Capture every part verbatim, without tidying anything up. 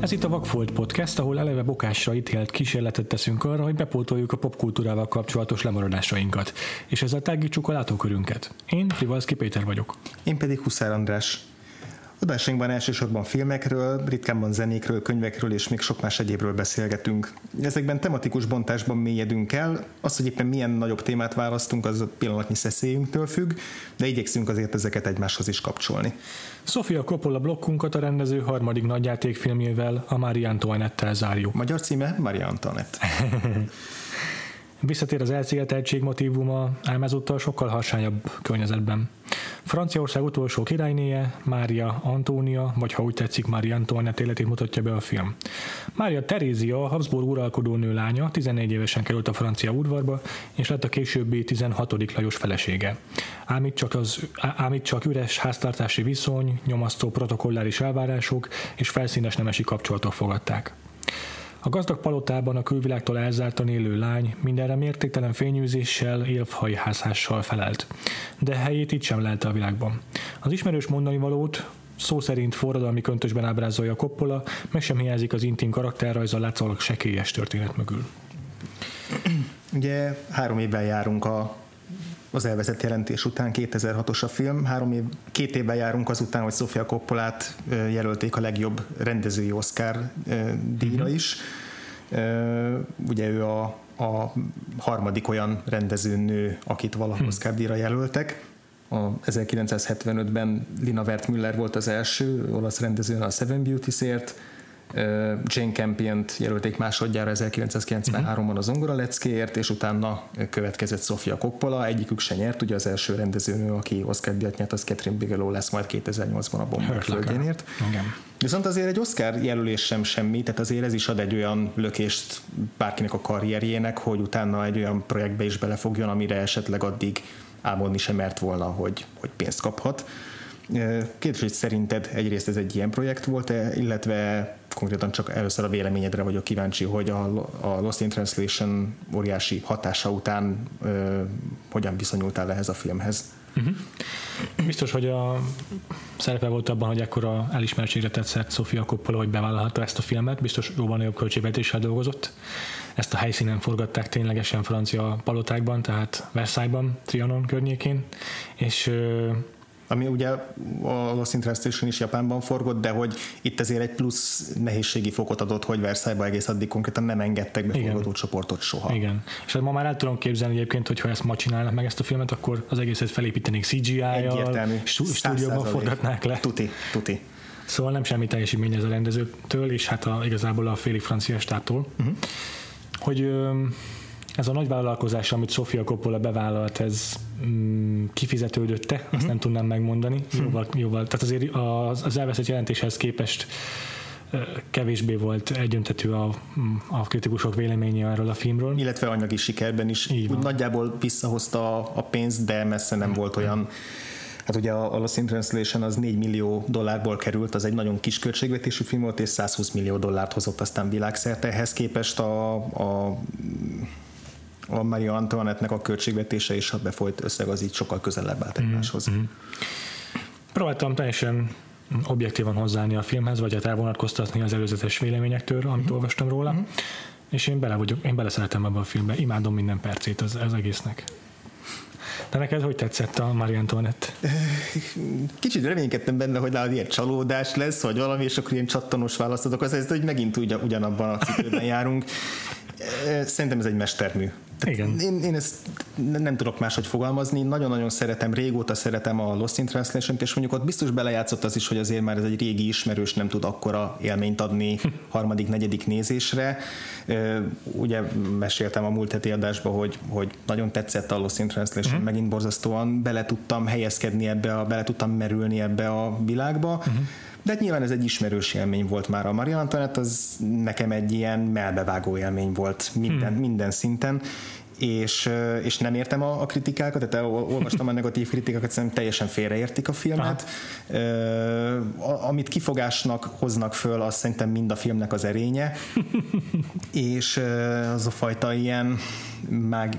Ez itt a Vakfolt Podcast, ahol eleve bokásra ítélt kísérletet teszünk arra, hogy bepótoljuk a popkultúrával kapcsolatos lemaradásainkat, és ezzel tágítsuk a látókörünket. Én Krivaszki Péter vagyok. Én pedig Huszár András. Adásainkban elsősorban filmekről, ritkábban zenékről, könyvekről és még sok más egyébről beszélgetünk. Ezekben tematikus bontásban mélyedünk el, az, hogy éppen milyen nagyobb témát választunk, az a pillanatnyi szeszélyünktől függ, de igyekszünk azért ezeket egymáshoz is kapcsolni. Sofia Coppola blokkunkat a rendező harmadik nagyjátékfilmjével, a Mária Antoinette-tel zárjuk. Magyar címe Mária Antoinette. Visszatér az elszigeteltség motívuma, ám ezúttal sokkal harsányabb környezetben. Franciaország utolsó királynéje, Mária Antónia, vagy ha úgy tetszik, Mária Antoinette életét mutatja be a film. Mária Terézia, a Habsburg uralkodónő lánya, tizennégy évesen került a francia udvarba, és lett a későbbi tizenhatodik Lajos felesége. Ám itt csak, az, ám itt csak üres háztartási viszony, nyomasztó protokolláris elvárások és felszínes nemesi kapcsolatok fogadták. A gazdag palotában a külvilágtól elzártan élő lány mindenre mértéktelen fényűzéssel, élvhajhászással felelt. De helyét itt sem lelte a világban. Az ismerős mondani valót szó szerint forradalmi köntösben ábrázolja Coppola, meg sem hiányzik az intim karakterrajza látszólag sekélyes történet mögül. Ugye három évvel járunk a az elveszett jelentés után, kétezer-hatos a film, három év, két évben járunk azután, hogy Sofia Coppolát jelölték a legjobb rendezői Oscar díjra is. Ugye ő a, a harmadik olyan rendezőnő, akit valaha Oscar díjra jelöltek. A ezerkilencszázhetvenötben Lina Wertmüller volt az első olasz rendezőn a Seven Beauties-ért, Jane Campiont jelölték másodjára ezerkilencszázkilencvenháromban az Zongora leckéért, és utána következett Sofia Coppola, egyikük se nyert, ugye az első rendezőnő, aki Oscar-díjat nyert, az Kathryn Bigelow lesz majd kétezer-nyolcban a Bombák földjénért. Viszont azért egy Oscar jelölés sem semmi, tehát azért ez is ad egy olyan lökést bárkinek a karrierjének, hogy utána egy olyan projektbe is belefogjon, amire esetleg addig álmodni sem mert volna, hogy, hogy pénzt kaphat. Kérdés, hogy szerinted egyrészt ez egy ilyen projekt volt-e, illetve konkrétan csak először a véleményedre vagyok kíváncsi, hogy a, a Lost in Translation óriási hatása után ö, hogyan viszonyultál ehhez a filmhez? Uh-huh. Biztos, hogy a szerepe volt abban, hogy ekkora elismertségre tett szert Sofia Coppola, hogy bevállalhatta ezt a filmet, biztos jóval nagyobb költségvetéssel dolgozott. Ezt a helyszínen forgatták ténylegesen francia palotákban, tehát Versailles-ban, Trianon környékén, és ö, ami ugye a Lost in Translation is Japánban forgott, de hogy itt azért egy plusz nehézségi fokot adott, hogy Versailles-ba egész addig konkrétan nem engedtek be forgatócsoportot soha. Igen. És hát ma már el tudom képzelni egyébként, hogyha ezt ma csinálnak meg ezt a filmet, akkor az egészet felépítenék cé gé í-jal, stúdióban forgatnák le. Tuti, tuti. Szóval nem semmi teljesítmény ez a rendezőtől, és hát a, igazából a félig francia stától. Uh-huh. Hogy... Ö, ez a nagy vállalkozás, amit Sofia Coppola bevállalt, ez mm, kifizetődött-e? Azt uh-huh. nem tudnám megmondani. Jóval, jóval. Tehát azért az, az elveszett jelentéshez képest kevésbé volt egyöntetű a, a kritikusok véleménye erről a filmről. Illetve anyagi sikerben is. Úgy nagyjából visszahozta a pénzt, de messze nem uh-huh. volt olyan. Hát ugye a Lost in Translation az négy millió dollárból került, az egy nagyon kis költségvetésű film volt, és százhúsz millió dollárt hozott aztán világszerte. Ehhez képest a... a a Mária Antoinette-nek a költségvetése és a befolyt összeg az így sokkal közelebb állt egymáshoz. Mm-hmm. Próbáltam teljesen objektívan hozzáállni a filmhez, vagy hát elvonatkoztatni az előzetes véleményektől, amit mm-hmm. olvastam róla, mm-hmm. és én bele vagyok, én beleszeretem ebbe a filmbe, imádom minden percét az, az egésznek. De neked hogy tetszett a Mária Antoinette? Kicsit reménykedtem benne, hogy nálad ilyen csalódás lesz, vagy valami, és akkor ilyen csattanós választ adok, az, hogy megint ugyan, ugyanabban a cipőben járunk. Szerintem ez egy mestermű. Igen. Én, én ezt nem tudok máshogy fogalmazni, nagyon-nagyon szeretem, régóta szeretem a Lost in Translation-t, és mondjuk ott biztos belejátszott az is, hogy azért már ez egy régi ismerős, nem tud akkora élményt adni harmadik, negyedik nézésre. Ugye meséltem a múlt heti adásban, hogy, hogy nagyon tetszett a Lost in Translation, uh-huh. megint borzasztóan bele tudtam helyezkedni ebbe, a, bele tudtam merülni ebbe a világba, uh-huh. de hát nyilván ez egy ismerős élmény volt már. A Mária Antoinette az nekem egy ilyen melbevágó élmény volt minden, hmm. minden szinten, és, és nem értem a, a kritikákat, tehát olvastam a negatív kritikákat, szerintem teljesen félreértik a filmet. A, amit kifogásnak hoznak föl, az szerintem mind a filmnek az erénye, és az a fajta ilyen, mág,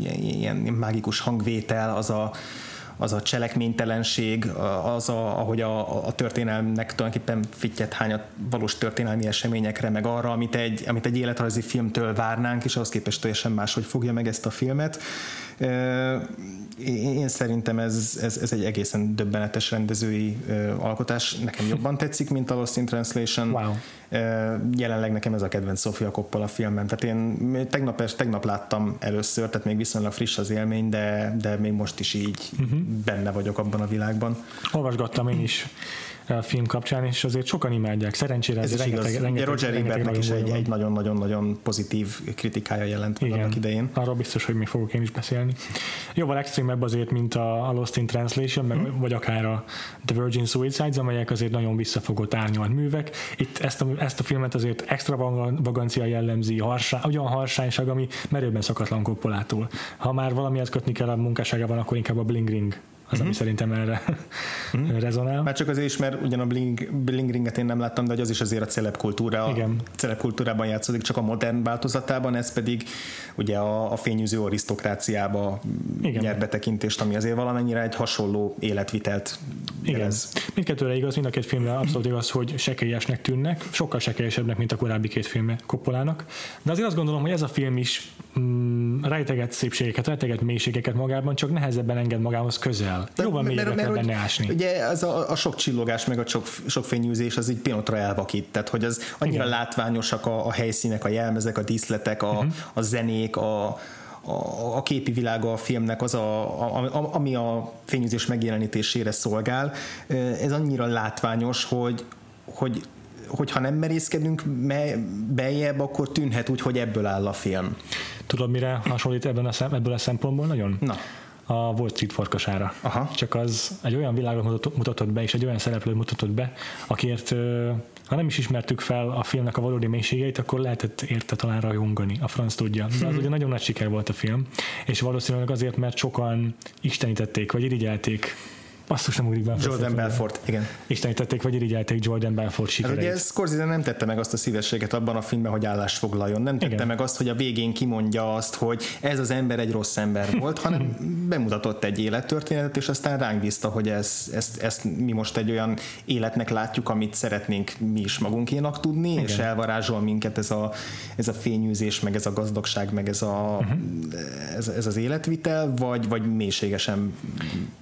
ilyen, ilyen mágikus hangvétel, az a az a cselekménytelenség, az, a, ahogy a, a történelmnek tulajdonképpen fittyet hány a valós történelmi eseményekre, meg arra, amit egy, amit egy életrajzi filmtől várnánk, és ahhoz képest teljesen máshogy fogja meg ezt a filmet. Én szerintem ez, ez, ez egy egészen döbbenetes rendezői alkotás. Nekem jobban tetszik, mint a Lost in Translation. Wow. Jelenleg nekem ez a kedvenc Sofia Coppola filmem. Tehát én tegnap, tegnap láttam először, tehát még viszonylag friss az élmény, de, de még most is így uh-huh. benne vagyok abban a világban. Olvasgattam én is a film kapcsán, és azért sokan imádják. Szerencsére ez, ez rengeteg, igaz. Rengeteg, Roger Ebertnek is egy, egy nagyon-nagyon-nagyon pozitív kritikája jelent meg annak idején. Arról biztos, hogy még fogok én is beszélni. Jóval extrémebb azért, mint a Lost in Translation, meg, hmm. vagy akár a The Virgin Suicides, amelyek azért nagyon visszafogott árnyalt művek. Itt ezt a, ezt a filmet azért extravagancia jellemzi, harsá, olyan harsányság, ami merőben szokatlan Coppolától. Ha már valamihez kötni kell a munkásságában, akkor inkább a Bling Ring az, ami mm-hmm. szerintem erre mm-hmm. rezonál. Már csak azért is, mert ugyan a Bling, Bling Ringet én nem láttam, de az is azért a celebkultúra, celebkultúrában játszódik, csak a modern változatában, ez pedig ugye a, a fényűző arisztokráciába nyer betekintést, ami azért valamennyire egy hasonló életvitelt jelez. Mindkettőre igaz, mind a két filmre abszolút igaz, hogy sekélyesnek tűnnek, sokkal sekélyesebbnek, mint a korábbi két filmje Coppolának, de azért azt gondolom, hogy ez a film is mm, rejteget szépségeket, rejteget mélységeket magában, csak nehezebben enged magához közel. Jóval mélyebbre kell benne ásni. Ugye az a, a sok csillogás, meg a sok, sok fényűzés az így pillanatra elvakít, tehát hogy az annyira igen. látványosak a, a helyszínek, a jelmezek, a díszletek, a, uh-huh. a zenék, a A, a képi világa a filmnek az, a, a, ami a fényűzés megjelenítésére szolgál, ez annyira látványos, hogy, hogy hogyha nem merészkedünk beljebb, akkor tűnhet úgy, hogy ebből áll a film. Tudod, mire hasonlít ebben a szem, ebből a szempontból nagyon? Na. A Wall Street farkasára. Aha. Csak az egy olyan világot mutatott be, és egy olyan szereplőt mutatott be, akiért ha nem is ismertük fel a filmnek a valódi mélységeit, akkor lehetett érte talán rajongani. A franc tudja. De az ugye nagyon nagy siker volt a film, és valószínűleg azért, mert sokan istenítették, vagy irigyelték. Basszus, nem úgyik Belfort. Jordan Belfort, igen. Istenítették, vagy irigyelték Jordan Belfort sikereit. Hát ugye Scorsese nem tette meg azt a szívességet abban a filmben, hogy állást foglaljon. Nem tette igen. meg azt, hogy a végén kimondja azt, hogy ez az ember egy rossz ember volt, hanem bemutatott egy élettörténetet, és aztán ránk bízta, hogy ezt, ezt, ezt mi most egy olyan életnek látjuk, amit szeretnénk mi is magunkénak tudni, igen. és elvarázsol minket ez a, ez a fényűzés, meg ez a gazdagság, meg ez, a, uh-huh. ez, ez az életvitel, vagy, vagy mélységesen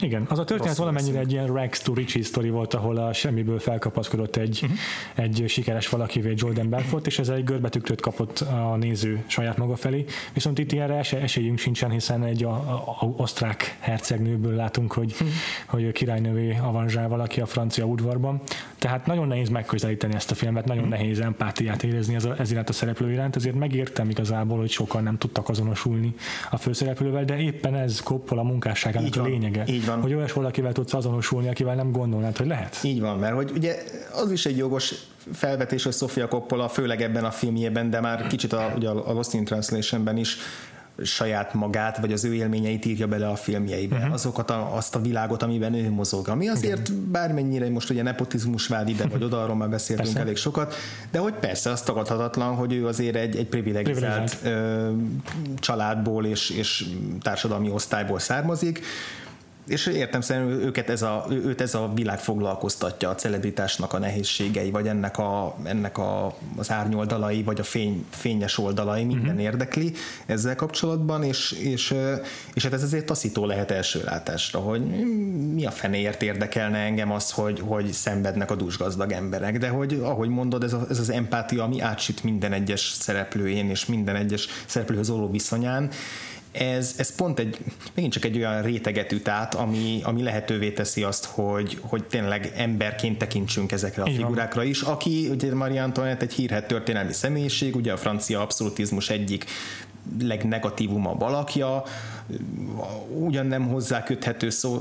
igen, az a történet valami mennyire egy ilyen rags to riches sztori volt, ahol a semmiből felkapaszkodott egy, uh-huh. egy sikeres valakivé Jordan Belfort, és ez egy görbetükröt kapott a néző saját maga felé. Viszont itt ilyenre esélyünk sincsen, hiszen egy a, a, a osztrák hercegnőből látunk, hogy, uh-huh. hogy királynővé avanzsál valaki a francia udvarban. Tehát nagyon nehéz megközelíteni ezt a filmet, nagyon uh-huh. nehéz empátiát érezni ez, ez iránt a szereplő iránt, ezért megértem igazából, hogy sokan nem tudtak azonosulni a főszereplővel, de éppen ez Coppola a munkásságának így a van, lényege, hogy olyas valakivel tudsz azonosulni, akivel nem gondolnád, hogy lehet. Így van, mert hogy ugye az is egy jogos felvetés, hogy Sofia Coppola főleg ebben a filmjében, de már kicsit a, ugye a Lost in Translationben is saját magát, vagy az ő élményeit írja bele a filmjeibe. Uh-huh. Azokat a, azt a világot, amiben ő mozog. Ami azért igen. bármennyire most ugye nepotizmus vád ide vagy oda, arról már beszéltünk persze. elég sokat, de hogy persze, az tagadhatatlan, hogy ő azért egy, egy privilegizált ö, családból és, és társadalmi osztályból származik, és értem szerintem őket ez a, őt ez a világ foglalkoztatja, a celebritásnak a nehézségei, vagy ennek, a, ennek a, az árnyoldalai, vagy a fény, fényes oldalai, minden uh-huh. érdekli ezzel kapcsolatban, és, és, és hát ez azért taszító lehet első látásra, hogy mi a fenéért érdekelne engem az, hogy, hogy szenvednek a dúsgazdag emberek, de hogy ahogy mondod, ez, a, ez az empátia, ami átsüt minden egyes szereplőjén, és minden egyes szereplőhöz oló viszonyán, Ez, ez pont egy, megint csak egy olyan réteget üt át, ami, ami lehetővé teszi azt, hogy, hogy tényleg emberként tekintsünk ezekre a igen. figurákra is, aki, ugye Marie Antoinette egy hírhedt történelmi személyiség, ugye a francia abszolutizmus egyik legnegatívumabb alakja, ugyan nem hozzá köthető szó,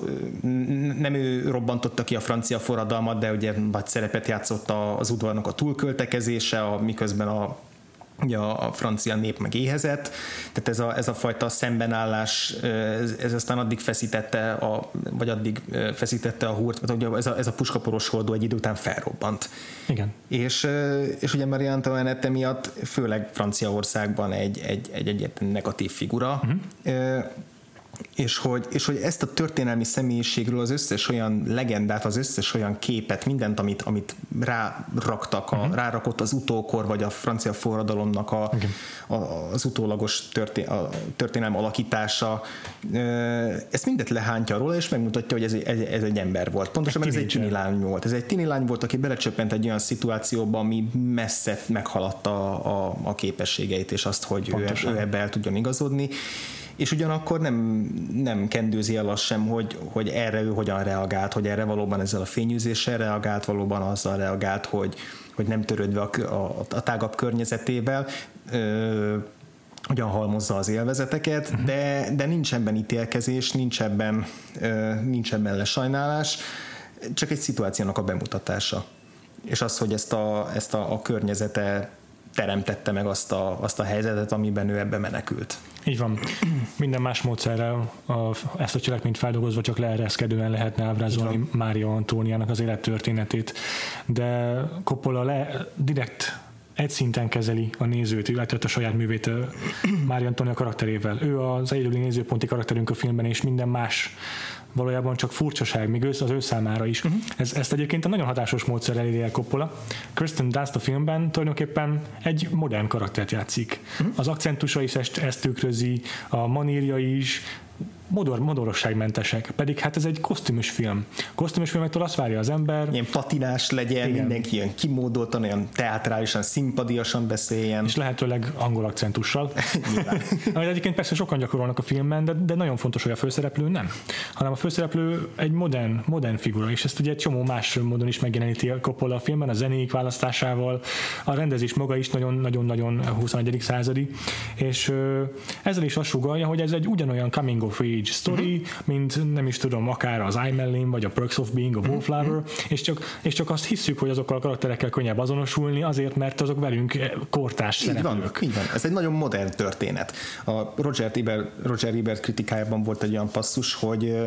nem ő robbantotta ki a francia forradalmat, de ugye nagy szerepet játszott az udvarnak a túlköltekezése, a, miközben a ugye a francia nép meg éhezett, tehát ez a, ez a fajta szembenállás, ez, ez aztán addig feszítette, a, vagy addig feszítette a húrt, mert ugye ez a, ez a puskaporos hordó egy idő után felrobbant. Igen. És, és ugye Marie Antoinette miatt főleg Franciaországban egy, egy, egy, egy negatív figura, uh-huh. és hogy, és hogy ezt a történelmi személyiségről az összes olyan legendát, az összes olyan képet, mindent, amit, amit ráraktak, a, uh-huh. rárakott az utókor, vagy a francia forradalomnak a, okay. a, az utólagos történ, a történelmi alakítása, ezt mindet lehántja róla, és megmutatja, hogy ez egy, ez egy ember volt. Pontosan ez egy tini lány volt. Ez egy tini lány volt, aki belecsöppent egy olyan szituációba, ami messze meghaladta a, a, a képességeit, és azt, hogy ő, ő ebbe el tudjon igazodni. És ugyanakkor nem, nem kendőzi el azt sem, hogy, hogy erre ő hogyan reagált, hogy erre valóban ezzel a fényűzéssel reagált, valóban azzal reagált, hogy, hogy nem törődve a, a, a tágabb környezetével, ö, ugyan halmozza az élvezeteket, uh-huh. de, de nincs ebben ítélkezés, nincs ebben, ö, nincs ebben lesajnálás, csak egy szituációnak a bemutatása. És az, hogy ezt a, ezt a, a környezete teremtette meg azt a, azt a helyzetet, amiben ő ebbe menekült. Így van. Minden más módszerrel a, ezt a cselekményt feldolgozva csak leereszkedően lehetne ábrázolni Mária Antóniának az élettörténetét. De Coppola le, direkt egy szinten kezeli a nézőt, illetve a saját művét Mária Antónia karakterével. Ő az egyedüli nézőponti karakterünk a filmben, és minden más valójában csak furcsaság, még az ő számára is. Uh-huh. Ez, ezt egyébként a nagyon hatásos módszerrel éri el Coppola. Kirsten Dunst a filmben tulajdonképpen egy modern karaktert játszik. Uh-huh. Az akcentusa is ezt, ezt tükrözi, a manírja is, modor, modorosságmentesek. Pedig hát ez egy kosztümös film. Kosztümös filmektől azt várja az ember. Ilyen patinás legyen, igen. Mindenki ilyen kimódoltan, olyan teátrálisan, szimpadiasan beszéljen. És lehetőleg angol akcentussal. Amit egyébként persze sokan gyakorolnak a filmben, de, de nagyon fontos, hogy a főszereplő nem. Hanem a főszereplő egy modern, modern figura, és ezt ugye egy csomó más módon is megjeleníti Coppola a filmben, a zenék választásával, a rendezés maga is nagyon-nagyon a huszonegyedik századi, és ezzel is azt sugallja, hogy ez egy ugyanolyan coming of age story, uh-huh. mint nem is tudom, akár az I Mellin, vagy a Perks of Being a Wallflower, uh-huh. és, csak, és csak azt hiszük, hogy azokkal a karakterekkel könnyebb azonosulni, azért, mert azok velünk kortárs így szereplők. Van, így van, ez egy nagyon modern történet. A Roger Ebert, Roger Ebert kritikájában volt egy olyan passzus, hogy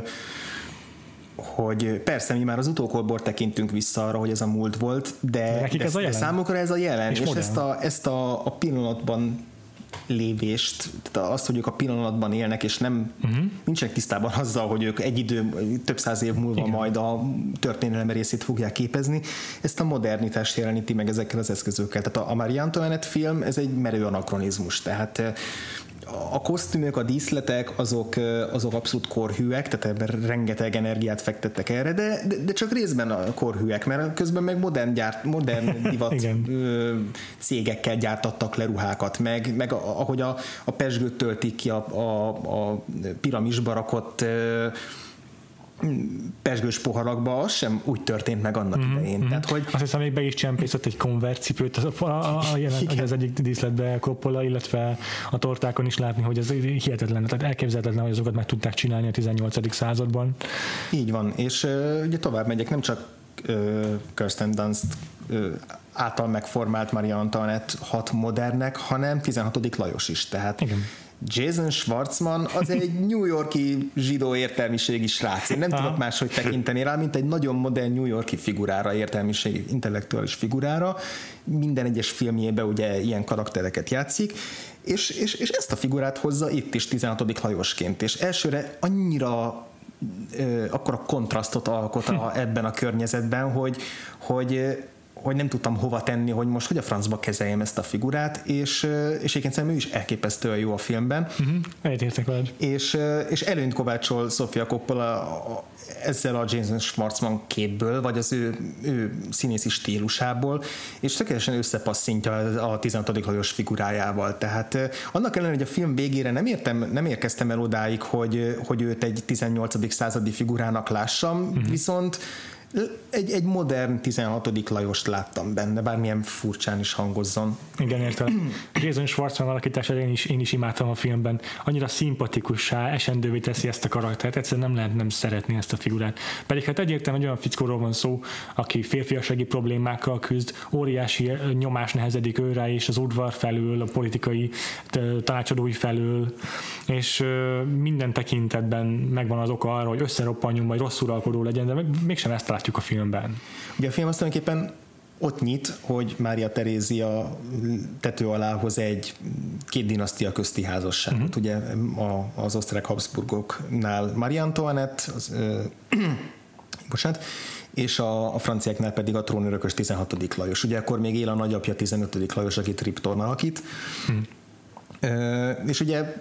hogy persze mi már az utókorból tekintünk vissza arra, hogy ez a múlt volt, de, de, ez, de számukra ez a jelen, és, és ezt, a, ezt a, a pillanatban lévést, tehát azt, hogy ők a pillanatban élnek, és nem uh-huh. nincsenek tisztában azzal, hogy ők egy idő, több száz év múlva igen. majd a történelem részét fogják képezni, ezt a modernitást jeleníti meg ezekkel az eszközökkel. Tehát a Marie Antoinette film, ez egy merő anakronizmus, tehát a kosztümök, a díszletek, azok, azok abszolút korhűek, tehát ebben rengeteg energiát fektettek erre, de, de, de csak részben a korhűek, mert közben meg modern, gyárt, modern divat cégekkel gyártattak le ruhákat, meg, meg ahogy a, a pezsgőt töltik ki a, a, a piramisba rakott pezsgős poharakba, az sem úgy történt meg annak mm-hmm. idején. Tehát, hogy... Azt hiszem, még be is csempészett egy konvertcipőt a, a, a jelen, az egyik díszletbe Coppola, illetve a tortákon is látni, hogy ez hihetetlen, tehát elképzelhetetlen, hogy azokat meg tudták csinálni a tizennyolcadik században. Így van, és uh, ugye tovább megyek, nem csak uh, Kirsten Dunst uh, által megformált Marie Antoinette hat modernnek, hanem tizenhatodik Lajos is, tehát igen. Jason Schwartzman az egy New Yorki zsidó értelmiségi srác. Én nem ha. tudok máshogy tekinteni rá, mint egy nagyon modern New Yorki figurára, értelmiségi, intellektuális figurára. Minden egyes filmjében ugye ilyen karaktereket játszik, és, és, és ezt a figurát hozza itt is tizenhatodik Lajosként. És elsőre annyira ö, akkora kontrasztot alkot a, ebben a környezetben, hogy, hogy hogy nem tudtam hova tenni, hogy most hogy a francba kezeljem ezt a figurát, és, és egyébként szerintem ő is elképesztően jó a filmben. Uh-huh. Egyetértek veled. És, és előnyt kovácsol Sofia Coppola ezzel a Jason Schwartzman képből, vagy az ő, ő színészi stílusából, és tökéletesen összepasszintja a tizenhatodik Lajos figurájával. Tehát annak ellenére, hogy a film végére nem, értem, nem érkeztem el odáig, hogy, hogy őt egy tizennyolcadik századi figurának lássam, uh-huh. viszont Egy, egy modern tizenhatodik Lajost láttam benne, bármilyen furcsán is hangozzon. Igen, értem. Jason Schwartzman alakítását én is, én is imádtam a filmben. Annyira szimpatikussá, esendővé teszi ezt a karaktert. Egyszerűen nem lehet nem szeretni ezt a figurát. Pedig hát egyértelműen olyan fickóról van szó, aki férfiassági problémákkal küzd, óriási nyomás nehezedik őre, és az udvar felől, a politikai tanácsadói felől, és minden tekintetben megvan az oka arra, hogy összeroppanjon, vagy rosszul alkodó legyen, de mégsem ezt látjuk a filmben. Ugye a film azt tulajdonképpen ott nyit, hogy Mária Terézia tető alá hoz egy két dinasztia közti házasságot. Uh-huh. Ugye a, az osztrák Habsburgoknál Mária Antoinette, az, ö, bocsánat, és a, a franciáknál pedig a trónörökös tizenhatodik Lajos. Ugye akkor még él a nagyapja tizenötödik Lajos, akit Rip Torn alakít. Uh-huh. Ö, és ugye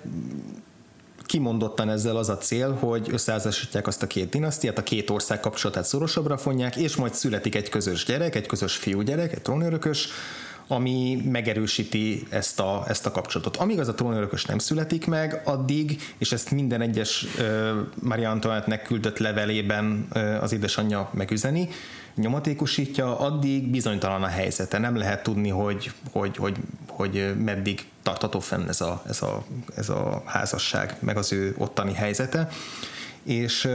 kimondottan ezzel az a cél, hogy összeházasítják azt a két dinasztiát, a két ország kapcsolatát szorosabbra fonják, és majd születik egy közös gyerek, egy közös fiúgyerek, egy trónörökös, ami megerősíti ezt a, ezt a kapcsolatot. Amíg az a trónörökös nem születik meg, addig, és ezt minden egyes uh, Mária Antoinette-nek küldött levelében uh, az édesanyja megüzeni, nyomatékosítja, addig bizonytalan a helyzete. Nem lehet tudni, hogy, hogy, hogy, hogy meddig tartható fenn ez a, ez, a, ez a házasság, meg az ő ottani helyzete. És... Uh,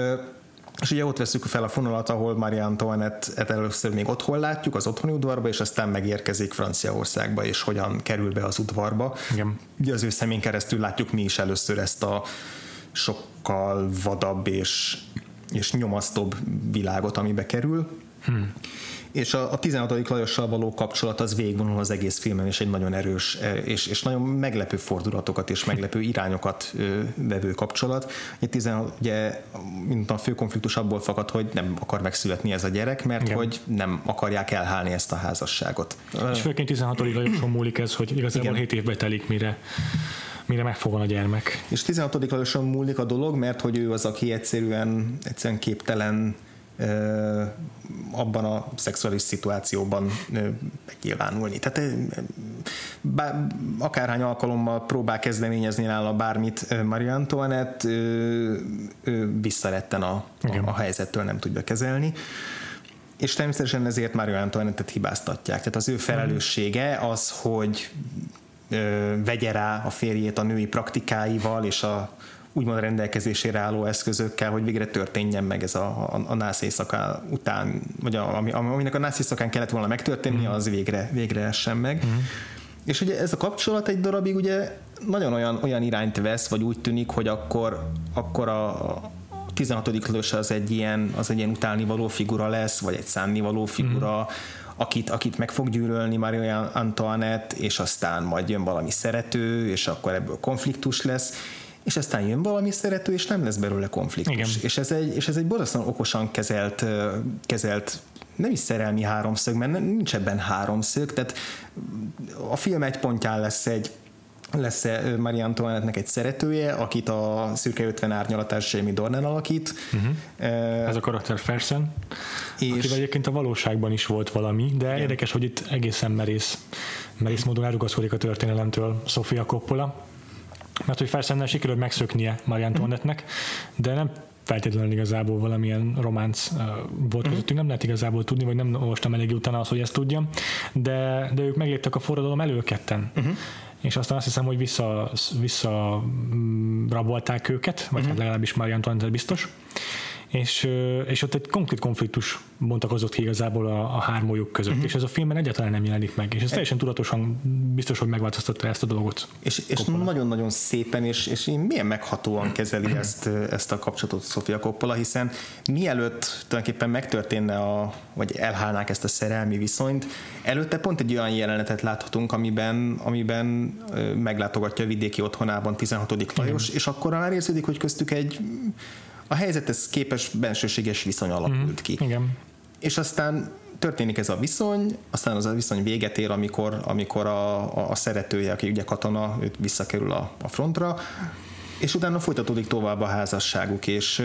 És ugye ott veszük fel a fonalat, ahol Mária Antoinette-et először még otthon látjuk, az otthoni udvarba, és aztán megérkezik Franciaországba, és hogyan kerül be az udvarba. Igen. Ugye az ő szemén keresztül látjuk mi is először ezt a sokkal vadabb és, és nyomasztóbb világot, amibe kerül. Hmm. És a, a tizenhatodik Lajossal való kapcsolat az végigvonul az egész filmen, és egy nagyon erős és, és nagyon meglepő fordulatokat és meglepő irányokat vevő kapcsolat. Ugye, tizenhat, ugye mint a fő konfliktus abból fakad, hogy nem akar megszületni ez a gyerek, mert igen, hogy nem akarják elhálni ezt a házasságot. És főként tizenhatodik Lajoson múlik ez, hogy igazából igen, hét évbe telik, mire mire megfogan a gyermek. És tizenhatodik Lajoson múlik a dolog, mert hogy ő az, aki egyszerűen, egyszerűen képtelen abban a szexuális szituációban megnyilvánulni. Tehát bár, akárhány alkalommal próbál kezdeményezni nála bármit Mária Antoinette, visszaretten a, a helyzettől, nem tudja kezelni. És természetesen ezért Mária Antoinette-et hibáztatják. Tehát az ő felelőssége az, hogy vegye rá a férjét a női praktikáival és a úgymond rendelkezésére álló eszközökkel, hogy végre történjen meg ez a, a, a nász éjszaka után, vagy a, ami, aminek a nász éjszakán kellett volna megtörténni, az végre, végre essen meg. Mm. És ugye ez a kapcsolat egy darabig ugye nagyon olyan, olyan irányt vesz, vagy úgy tűnik, hogy akkor, akkor a tizenhatodik Lajos az egy ilyen, az egy ilyen utálnivaló figura lesz, vagy egy szánnivaló figura, mm. akit, akit meg fog gyűlölni Mária Antoinette, és aztán majd jön valami szerető, és akkor ebből konfliktus lesz, és aztán jön valami szerető, és nem lesz belőle konfliktus. És ez, egy, és ez egy borzasztóan okosan kezelt, kezelt nem is szerelmi háromszög, mert nincs ebben háromszög, tehát a film egy pontján lesz egy lesz Mária Antoinette-nek egy szeretője, akit a szürke ötven árnyalatás Jamie Dornan alakít. Uh-huh. Ez a karakter Fersen, akivel egyébként a valóságban is volt valami, de igen, érdekes, hogy itt egészen merész, merész módon elrugaszkodik a történelemtől Sofia Coppola, mert hogy felszennel sikerül megszöknie Mária Antoinette-nek, de nem feltétlenül igazából valamilyen románc uh, volt közöttünk, nem lehet igazából tudni, vagy nem olvastam elég utána az, hogy ezt tudjam, de, de ők megléptek a forradalom előketten. Uh-huh. És aztán azt hiszem, hogy vissza, vissza rabolták őket, vagy uh-huh. hát legalábbis Mária Antoinette biztos, és, és ott egy konkrét konfliktus bontakozott ki igazából a, a hármójuk között, uh-huh. és ez a filmben egyáltalán nem jelenik meg, és ez teljesen tudatosan biztos, hogy megváltoztatta ezt a dolgot. És, és nagyon-nagyon szépen, és, és milyen meghatóan kezeli ezt, ezt a kapcsolatot Sofia Coppola, hiszen mielőtt tulajdonképpen megtörténne, a, vagy elhálnák ezt a szerelmi viszonyt, előtte pont egy olyan jelenetet láthatunk, amiben, amiben meglátogatja a vidéki otthonában tizenhatodik Lajos, uh-huh. és akkor már érződik, hogy köztük egy a helyzethez képes bensőséges viszony alakult ki. Igen. És aztán történik ez a viszony, aztán az a viszony véget ér, amikor, amikor a, a, a szeretője, aki ugye katona, őt visszakerül a, a frontra, és utána folytatódik tovább a házasságuk, és,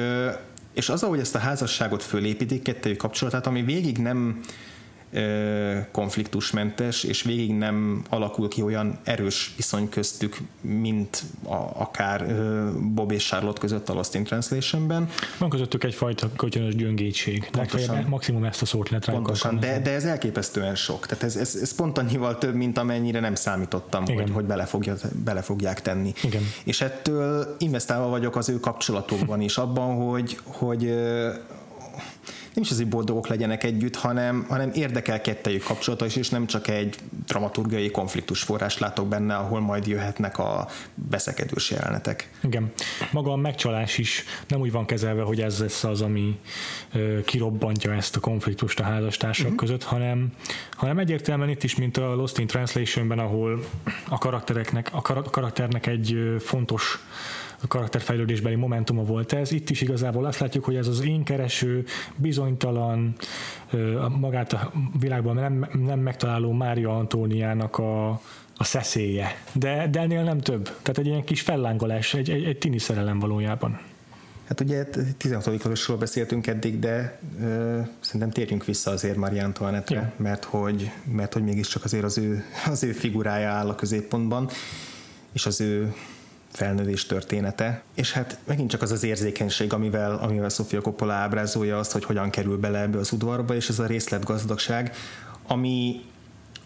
és az, ahogy ezt a házasságot fölépítik, kettőjük kapcsolatát, ami végig nem konfliktusmentes, és végig nem alakul ki olyan erős viszony köztük, mint a, akár Bob és Charlotte között a Lost in Translationben. Van közöttük egyfajta kölcsönös gyöngétség. Pontosan. Maximum ezt a szót lehet rá. Pontosan, de, de ez elképesztően sok. Tehát ez, ez, ez pont annyival több, mint amennyire nem számítottam, igen, hogy, hogy bele, fogja, bele fogják tenni. Igen. És ettől investálva vagyok az ő kapcsolatukban is, abban, hogy, hogy nem is azért boldogok legyenek együtt, hanem, hanem érdekel kettejük kapcsolata is, és nem csak egy dramaturgiai konfliktus forrás látok benne, ahol majd jöhetnek a beszekedős jelenetek. Igen. Maga a megcsalás is nem úgy van kezelve, hogy ez lesz az, ami kirobbantja ezt a konfliktust a házastársak uh-huh. között, hanem, hanem egyértelműen itt is, mint a Lost in Translationben, ahol a karaktereknek, a karakternek egy fontos a karakterfejlődésbeli momentuma volt ez. Itt is igazából azt látjuk, hogy ez az énkereső, bizonytalan, magát a világban nem, nem megtaláló Mária Antóniának a, a szeszélye. De, de ennél nem több. Tehát egy ilyen kis fellángolás, egy, egy, egy tini szerelem valójában. Hát ugye tizenhatodik századról beszéltünk eddig, de ö, szerintem térjünk vissza azért Mária Antoinette-re, ja. mert, hogy, mert hogy mégiscsak azért az ő, az ő figurája áll a középpontban, és az ő felnővés története, és hát megint csak az az érzékenység, amivel, amivel Sofia Coppola ábrázolja azt, hogy hogyan kerül bele ebbe az udvarba, és ez a részletgazdagság, ami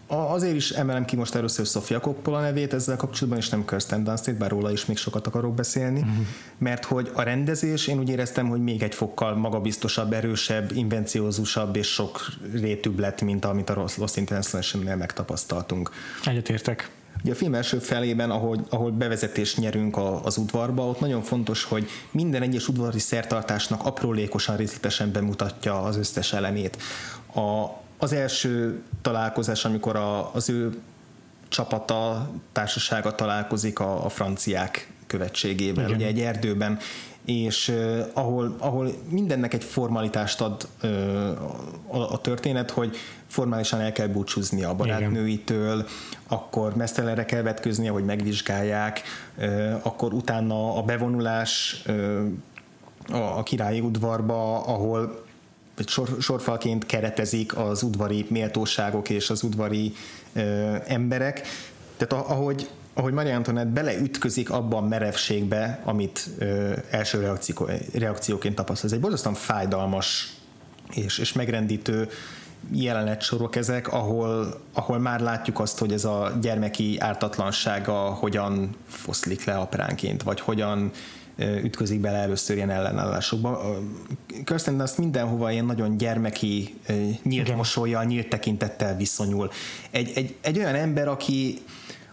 azért is emelem ki most először Sofia Coppola nevét ezzel kapcsolatban, és nem Kirsten Dunstét, bár róla is még sokat akarok beszélni, mm-hmm. mert hogy a rendezés, én úgy éreztem, hogy még egy fokkal magabiztosabb, erősebb, invenciózusabb és sok rétűbb lett, mint amit a Lost in Translation-nél megtapasztaltunk. Egyetértek. Ugye a film első felében, ahol, ahol bevezetést nyerünk a, az udvarba, ott nagyon fontos, hogy minden egyes udvari szertartásnak aprólékosan, részletesen bemutatja az összes elemét. A, az első találkozás, amikor a, az ő csapata, társasága találkozik a, a franciák követségével, igen. ugye egy erdőben, és uh, ahol, ahol mindennek egy formalitást ad uh, a, a történet, hogy formálisan el kell búcsúzni a barátnőitől, akkor mesztelenre kell vetköznie, hogy megvizsgálják, uh, akkor utána a bevonulás uh, a, a királyi udvarba, ahol egy sor, sorfalként keretezik az udvari méltóságok és az udvari uh, emberek. Tehát ahogy ahogy Mária Antoinette beleütközik abban a merevségbe, amit ö, első reakció, reakcióként tapasztal. Ez egy borzasztóan fájdalmas és, és megrendítő jelenetsorok ezek, ahol, ahol már látjuk azt, hogy ez a gyermeki ártatlansága hogyan foszlik le apránként, vagy hogyan ö, ütközik bele először ilyen ellenállásokba. Kirsten Dunst mindenhova ilyen nagyon gyermeki, ö, nyílt mosollyal, nyílt tekintettel viszonyul. Egy, egy, egy olyan ember, aki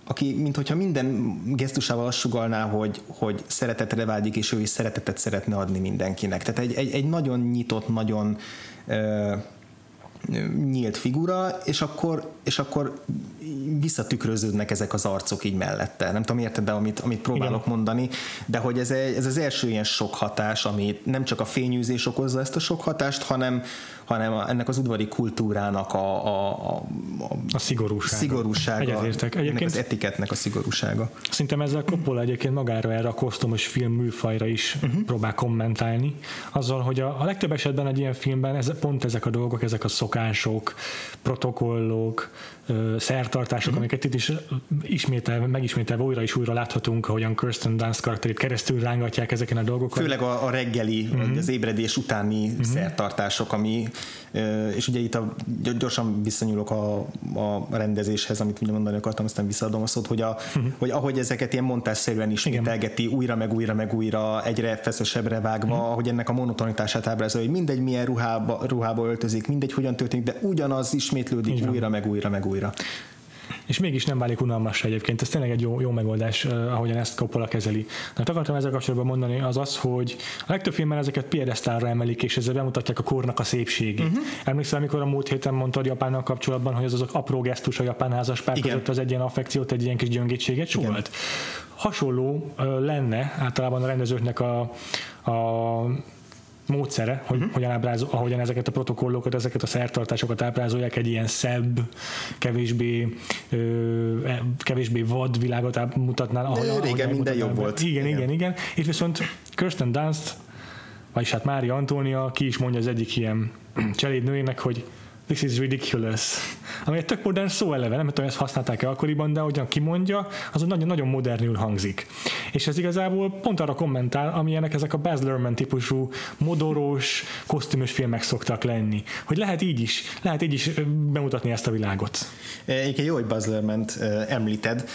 aki minthogyha minden gesztusával azt sugalná, hogy, hogy szeretetre vágyik, és ő is szeretetet szeretne adni mindenkinek. Tehát egy, egy, egy nagyon nyitott, nagyon ö, nyílt figura, és akkor, és akkor visszatükröződnek ezek az arcok így mellette. Nem tudom, érted, de amit, amit próbálok igen. mondani, de hogy ez, ez az első ilyen sok hatás, ami nem csak a fényűzés okozza ezt a sok hatást, hanem, hanem a, ennek az udvari kultúrának a, a, a, a szigorúsága. szigorúsága ennek az etiketnek a szigorúsága. Szerintem ezzel Coppola egyébként magára erre a kosztomos film műfajra is uh-huh. próbál kommentálni. Azzal, hogy a, a legtöbb esetben egy ilyen filmben ez, pont ezek a dolgok, ezek a szokások, protokollok, szertartások, uh-huh. amiket itt is ismételve, megismételve újra és újra láthatunk, ahogyan Kirsten Dunst karakterét keresztül rángatják ezeken a dolgokon. Főleg a, a reggeli, uh-huh. az ébredés utáni uh-huh. szertartások, ami, és ugye itt a, gyorsan visszanyúlok a, a rendezéshez, amit ugye mondani akartam, aztán visszaadom a szót, hogy, a, uh-huh. hogy ahogy ezeket ilyen montásszerűen ismételgeti, igen. újra meg újra meg újra, egyre feszesebbre vágva, uh-huh. ahogy ennek a monotonitását ábrázolja, hogy mindegy milyen ruhába, ruhába öltözik, mindegy hogyan történik, de ugyanaz ismétlődik igen. újra meg újra meg újra. Újra. És mégis nem válik unalmasra egyébként. Ez tényleg egy jó, jó megoldás, ahogyan ezt Coppola kezeli. Na, akartam ezzel kapcsolatban mondani az az, hogy a legtöbb filmben ezeket piedesztálra emelik, és ezzel bemutatják a kornak a szépségét. Uh-huh. Emlékszel, amikor a múlt héten mondtad Japánnal kapcsolatban, hogy az azok apró gesztus a japán házaspár között az egy ilyen affekciót, egy ilyen kis gyöngétséget sújt? Hasonló lenne általában a rendezőknek a, a módszere, hogy uh-huh. hogyan ábrázol, ahogyan ezeket a protokollokat, ezeket a szertartásokat ábrázolják, egy ilyen szebb, kevésbé, ö, kevésbé vad világot mutatnál. Ahogyan, de régen minden mutatnál. Jobb volt. Igen, igen, igen, igen. Itt viszont Kirsten Dunst, vagyis hát Mária Antónia ki is mondja az egyik ilyen cselédnőjének, hogy this is ridiculous. Ami egy tök modern szó eleve, nem tudom, ezt használták-e akkoriban, de ahogyan kimondja, azon nagyon-nagyon modernül hangzik. És ez igazából pont arra kommentál, amilyenek ezek a Baz Luhrmann típusú modoros, kosztümös filmek szoktak lenni. Hogy lehet így is, lehet így is bemutatni ezt a világot. Egyébként jó, hogy Baz Luhrmannt említed.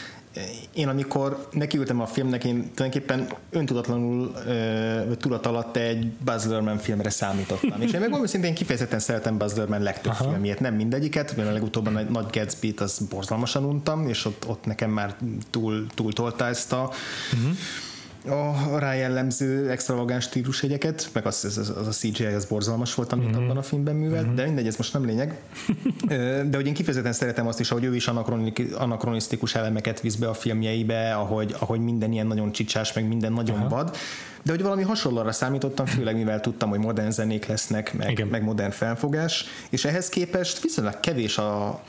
én amikor nekiültem a filmnek, én tulajdonképpen öntudatlanul ö, tudat alatt egy Baz Luhrmann filmre számítottam. És én meg szintén kifejezetten szeretem Baz Luhrmann legtöbb Aha. filmjét, nem mindegyiket, mert a legutóbban a Nagy Gatsby-t az borzalmasan untam, és ott, ott nekem már túl, túl tolta ezt a uh-huh. a rá jellemző extravagáns stílusjegyeket, meg az, az, az a cé gé i az borzalmas volt, amit mm-hmm. abban a filmben művelt, mm-hmm. de mindegy, ez most nem lényeg. De hogy én kifejezetten szeretem azt is, ahogy ő is anakronisztikus elemeket visz be a filmjeibe, ahogy, ahogy minden ilyen nagyon csicsás, meg minden nagyon Aha. vad, de hogy valami hasonlóra számítottam, főleg mivel tudtam, hogy modern zenék lesznek, meg, meg modern felfogás, és ehhez képest viszonylag kevés a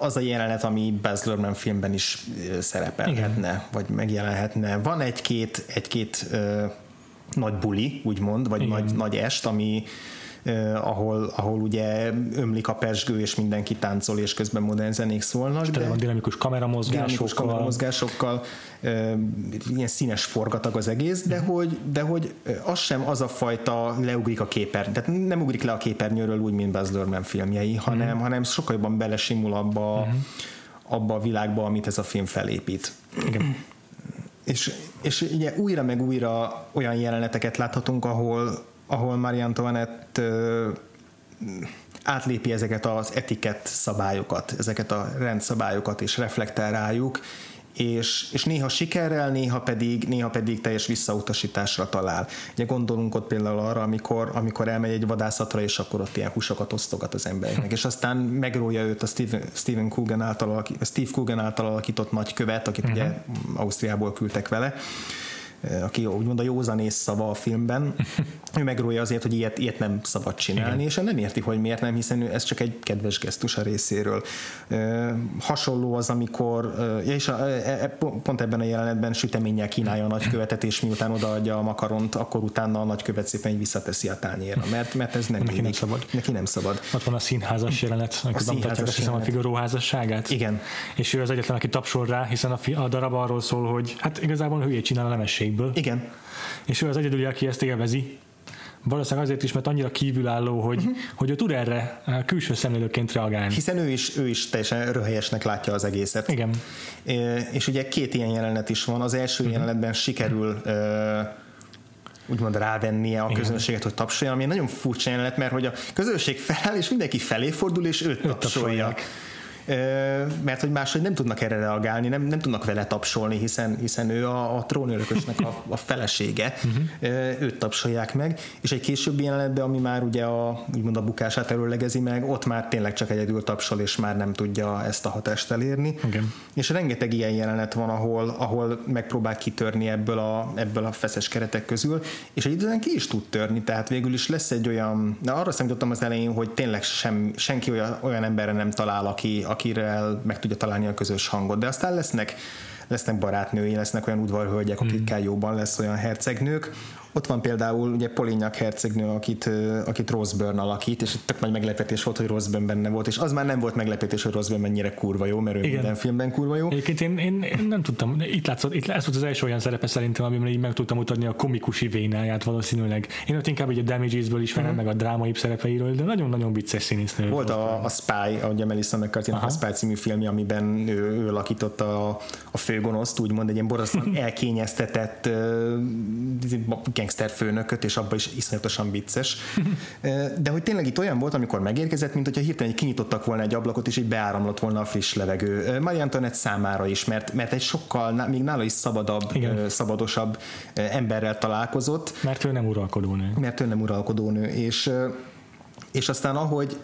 az a jelenet, ami Baz Luhrmann filmben is szerepelhetne, Igen. vagy megjelenhetne. Van egy-két, egy-két ö, nagy buli, úgymond, vagy nagy, nagy est, ami ö, ahol, ahol ugye ömlik a pezsgő, és mindenki táncol, és közben modern zenék szólnak. És tele van dinamikus kameramozgásokkal. Dinamikus kameramozgásokkal, ö, ilyen színes forgatag az egész, de, uh-huh. hogy, de hogy az sem az a fajta leugrik a képer, tehát nem ugrik le a képernyőről úgy, mint Baz Luhrmann filmjei, hanem, uh-huh. hanem sokkal jobban belesimul abba, uh-huh. abba a világba, amit ez a film felépít. Igen. És, és ugye újra meg újra olyan jeleneteket láthatunk, ahol ahol Mária Antoinette ö, átlépi ezeket az etikett szabályokat, ezeket a rendszabályokat, és reflektál rájuk, és, és néha sikerrel, néha pedig, néha pedig teljes visszautasításra talál. Ugye gondolunk ott például arra, amikor, amikor elmegy egy vadászatra, és akkor ott ilyen húsokat osztogat az embernek, és aztán megrója őt a Steven, Steven Coogan által, Steve Coogan által alakított nagykövet, akit uh-huh. ugye Ausztriából küldtek vele, aki úgymond a józanész szava a filmben, ő megrója azért, hogy ilyet, ilyet nem szabad csinálni, Igen. és nem érti, hogy miért nem, hiszen ez csak egy kedves gesztus a részéről. Ö, hasonló az, amikor ö, és a, e, pont ebben a jelenetben süteménnyel kínálja a nagykövetet, és miután odaadja a makaront, akkor utána a nagykövet szépen visszateszi a tányérra, mert, mert ez nem neki, nem szabad. neki nem szabad. Ott van a színházas jelenet, amikor bemutatják a Figaro házasságát. Igen. És ő az egyetlen, aki tapsol rá, hiszen a, fi, a darab arról szól, hogy hát igazából hülyét csinál a lemesség. Igen. És ő az egyedül, aki ezt élvezi. Valószínűleg azért is, mert annyira kívülálló, hogy, uh-huh. hogy ő tud erre külső szemlélőként reagálni. Hiszen ő is, ő is teljesen röhelyesnek látja az egészet. Igen. É, és ugye két ilyen jelenet is van. Az első uh-huh. jelenetben sikerül uh-huh. ö, úgymond rávennie a Igen. közönséget, hogy tapsolja, ami nagyon furcsa jelenet, mert hogy a közönség feláll, és mindenki felé fordul, és őt, őt tapsolja. Mert hogy máshogy nem tudnak erre reagálni, nem, nem tudnak vele tapsolni, hiszen, hiszen ő a, a trónörökösnek a, a felesége, őt tapsolják meg, és egy későbbi jelenetben, ami már ugye a, úgymond a bukását előlegezi meg, ott már tényleg csak egyedül tapsol, és már nem tudja ezt a hatást elérni. Okay. És rengeteg ilyen jelenet van, ahol, ahol megpróbál kitörni ebből a, ebből a feszes keretek közül, és egy időn ki is tud törni, tehát végül is lesz egy olyan, de arra számítottam az elején, hogy tényleg sem, senki olyan, olyan emberre nem talál, aki akirel meg tudja találni a közös hangot. De aztán lesznek, lesznek barátnői, lesznek olyan udvarhölgyek, akikkel jóban lesz, olyan hercegnők. Ott van például ugye Polignac hercegnő, akit, akit Rose Byrne alakít, és tök nagy meglepetés volt, hogy Rose Byrne benne volt, és az már nem volt meglepetés, hogy Rose Byrne mennyire kurva jó, mert ő Igen. minden filmben kurva jó. Egyébként én, én, én nem tudtam, itt látszott, itt, ez volt az első olyan szerepe szerintem, amiben így meg tudtam mutatni a komikus vénáját valószínűleg. Én ott inkább így a Damages-ből ismerem, uh-huh. meg a drámaibb szerepeiről, de nagyon-nagyon vicces színésznő. Volt a, a Spy, ahogy a Melissa McCarthy-nak a Spy című filmje, amiben ő, ő alakította a, a főgonoszt, úgymond egy ilyen borzasztóan elkényeztetett gangster főnököt, és abban is iszonyatosan vicces. De hogy tényleg itt olyan volt, amikor megérkezett, mint hogyha hirtelen kinyitottak volna egy ablakot, és így beáramlott volna a friss levegő. Mária Antoinette számára is, mert, mert egy sokkal, még nála is szabadabb, Igen. szabadosabb emberrel találkozott. Mert ő nem uralkodónő. Mert ő nem uralkodónő, és és aztán ahogy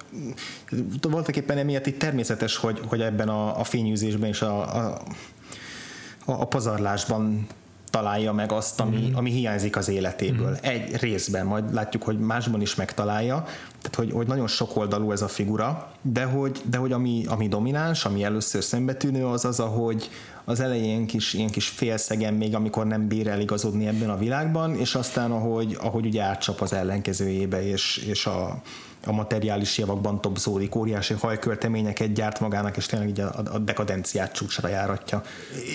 voltak éppen emiatt itt természetes, hogy, hogy ebben a, a fényűzésben és a, a, a, a pazarlásban találja meg azt, ami, mm. ami hiányzik az életéből. Mm. Egy részben, majd látjuk, hogy másban is megtalálja, tehát hogy, hogy nagyon sokoldalú ez a figura, de hogy, de hogy ami, ami domináns, ami először szembetűnő, az az, ahogy az elején kis, ilyen kis félszegen még, amikor nem bír eligazodni ebben a világban, és aztán ahogy, ahogy ugye átcsap az ellenkezőjébe, és, és a, a materiális javakban tobzódik, óriási hajkölteményeket gyárt magának, és tényleg így a, a dekadenciát csúcsra járatja.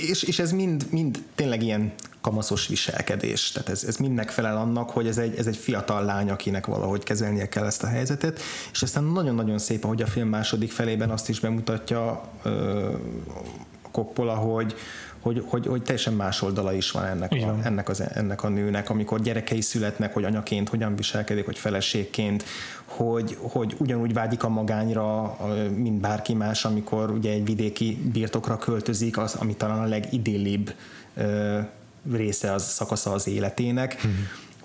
És, és ez mind, mind tényleg ilyen kamaszos viselkedés, tehát ez, ez mind megfelel annak, hogy ez egy, ez egy fiatal lány, akinek valahogy kezelnie kell ezt a helyzetet, és aztán nagyon-nagyon szép, ahogy a film második felében azt is bemutatja, ö, Coppola, hogy, hogy, hogy, hogy teljesen más oldala is van ennek a, ennek, az, ennek a nőnek, amikor gyerekei születnek, hogy anyaként hogyan viselkedik, hogy feleségként, hogy, hogy ugyanúgy vágyik a magányra, mint bárki más, amikor ugye egy vidéki birtokra költözik, az, ami talán a legidillibb része, az szakasza az életének, mm-hmm.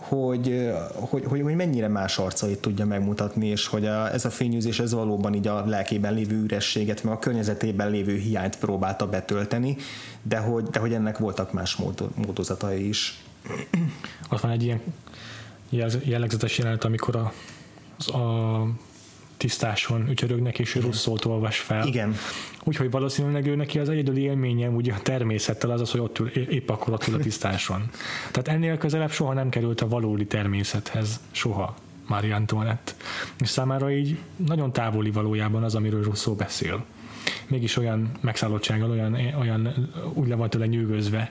Hogy, hogy, hogy, hogy mennyire más arcait tudja megmutatni, és hogy a, ez a fényűzés ez valóban így a lelkében lévő ürességet, meg a környezetében lévő hiányt próbálta betölteni, de hogy, de hogy ennek voltak más mód, módozatai is. Ott van egy ilyen jellegzetes jelenet, amikor a, a tisztáson ücsörögnek, és ő Rousseau-t olvas fel. Igen. Úgyhogy valószínűleg ő neki az egyedüli élménye úgy a természettel az az, hogy ott ül, épp akkor ott ül a tisztáson. Tehát ennél közelebb soha nem került a valódi természethez. Soha. Mária Antoinette. És számára így nagyon távoli valójában az, amiről Rousseau beszél. Mégis olyan megszállottsággal, olyan, olyan úgy le van tőle nyűgözve.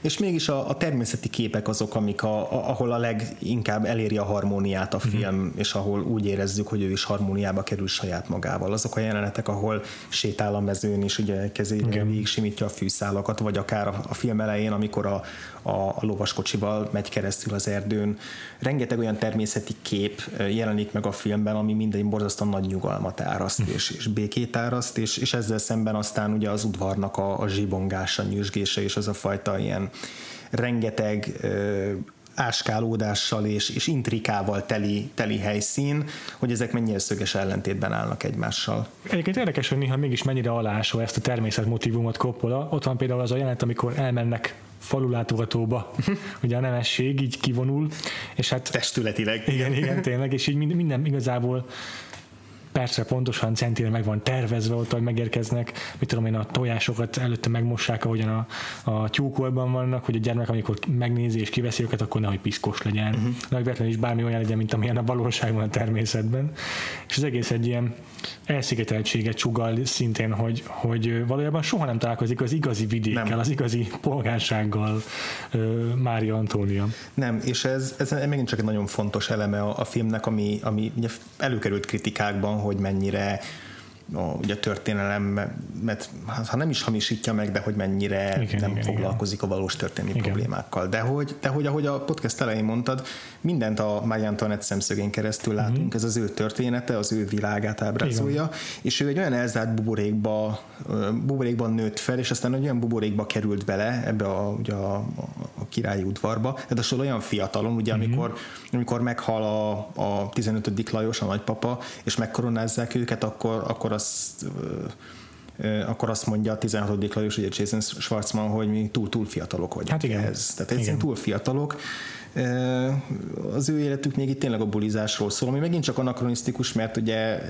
És mégis a, a természeti képek azok, amik a, a, ahol a leginkább eléri a harmóniát a film, mm-hmm. és ahol úgy érezzük, hogy ő is harmóniába kerül saját magával. Azok a jelenetek, ahol sétál a mezőn, és ugye kezével végig simítja a fűszálakat, vagy akár a, a film elején, amikor a, a, a lovaskocsival megy keresztül az erdőn. Rengeteg olyan természeti kép jelenik meg a filmben, ami minden borzasztóan nagy nyugalmat áraszt, mm-hmm. és, és békét áraszt, és, és ezzel szemben aztán ugye az udvarnak a, a zsibongása, nyüzsgése, és az a fajta ilyen rengeteg ö, áskálódással és, és intrikával teli, teli helyszín, hogy ezek mennyire szöges ellentétben állnak egymással. Egyébként érdekes, hogy néha mégis mennyire alásol ezt a természet motívumot Coppola. Ott van például az a jelenet, amikor elmennek falulátogatóba, ugye a nemesség így kivonul, és hát... Testületileg. Igen, igen, tényleg, és így minden igazából persze pontosan centire meg van tervezve ott, hogy megérkeznek, mit tudom én, a tojásokat előtte megmossák, ahogyan a, a tyúkolban vannak, hogy a gyermek, amikor megnézi és kiveszi őket, akkor nehogy piszkos legyen. Uh-huh. Nagy véletlenül is bármi olyan legyen, mint amilyen a valóságban, a természetben. És az egész egy ilyen elszigeteltséget sugall szintén, hogy, hogy valójában soha nem találkozik az igazi vidékkel, nem. az igazi polgársággal uh, Mária Antónia. Nem, és ez, ez megint csak egy nagyon fontos eleme a, a filmnek, ami, ami ugye előkerült kritikákban, hogy mennyire a, ugye a történelemet, ha nem is hamisítja meg, de hogy mennyire igen, nem igen, foglalkozik igen. a valós történelmi problémákkal. De hogy, de hogy ahogy a podcast elején mondtad, mindent a Mária Antoinette szemszögén keresztül látunk, mm-hmm. ez az ő története, az ő világát ábrázolja, igen. és ő egy olyan elzárt buborékba, buborékban nőtt fel, és aztán egy olyan buborékba került bele ebbe a, ugye a, a királyi udvarba, de aztán olyan fiatalon, ugye mm-hmm. amikor, amikor meghal a, a tizenötödik Lajos, a nagypapa, és megkoronázzák őket, akkor, akkor Azt, akkor azt mondja a tizenhatodik Lajos, ugye Jason Schwartzman, hogy mi túl-túl fiatalok vagyunk. Hát igen. Ez. Tehát egyszerűen túl fiatalok. Az ő életük még itt tényleg a bulizásról szól, ami megint csak anakronisztikus, mert ugye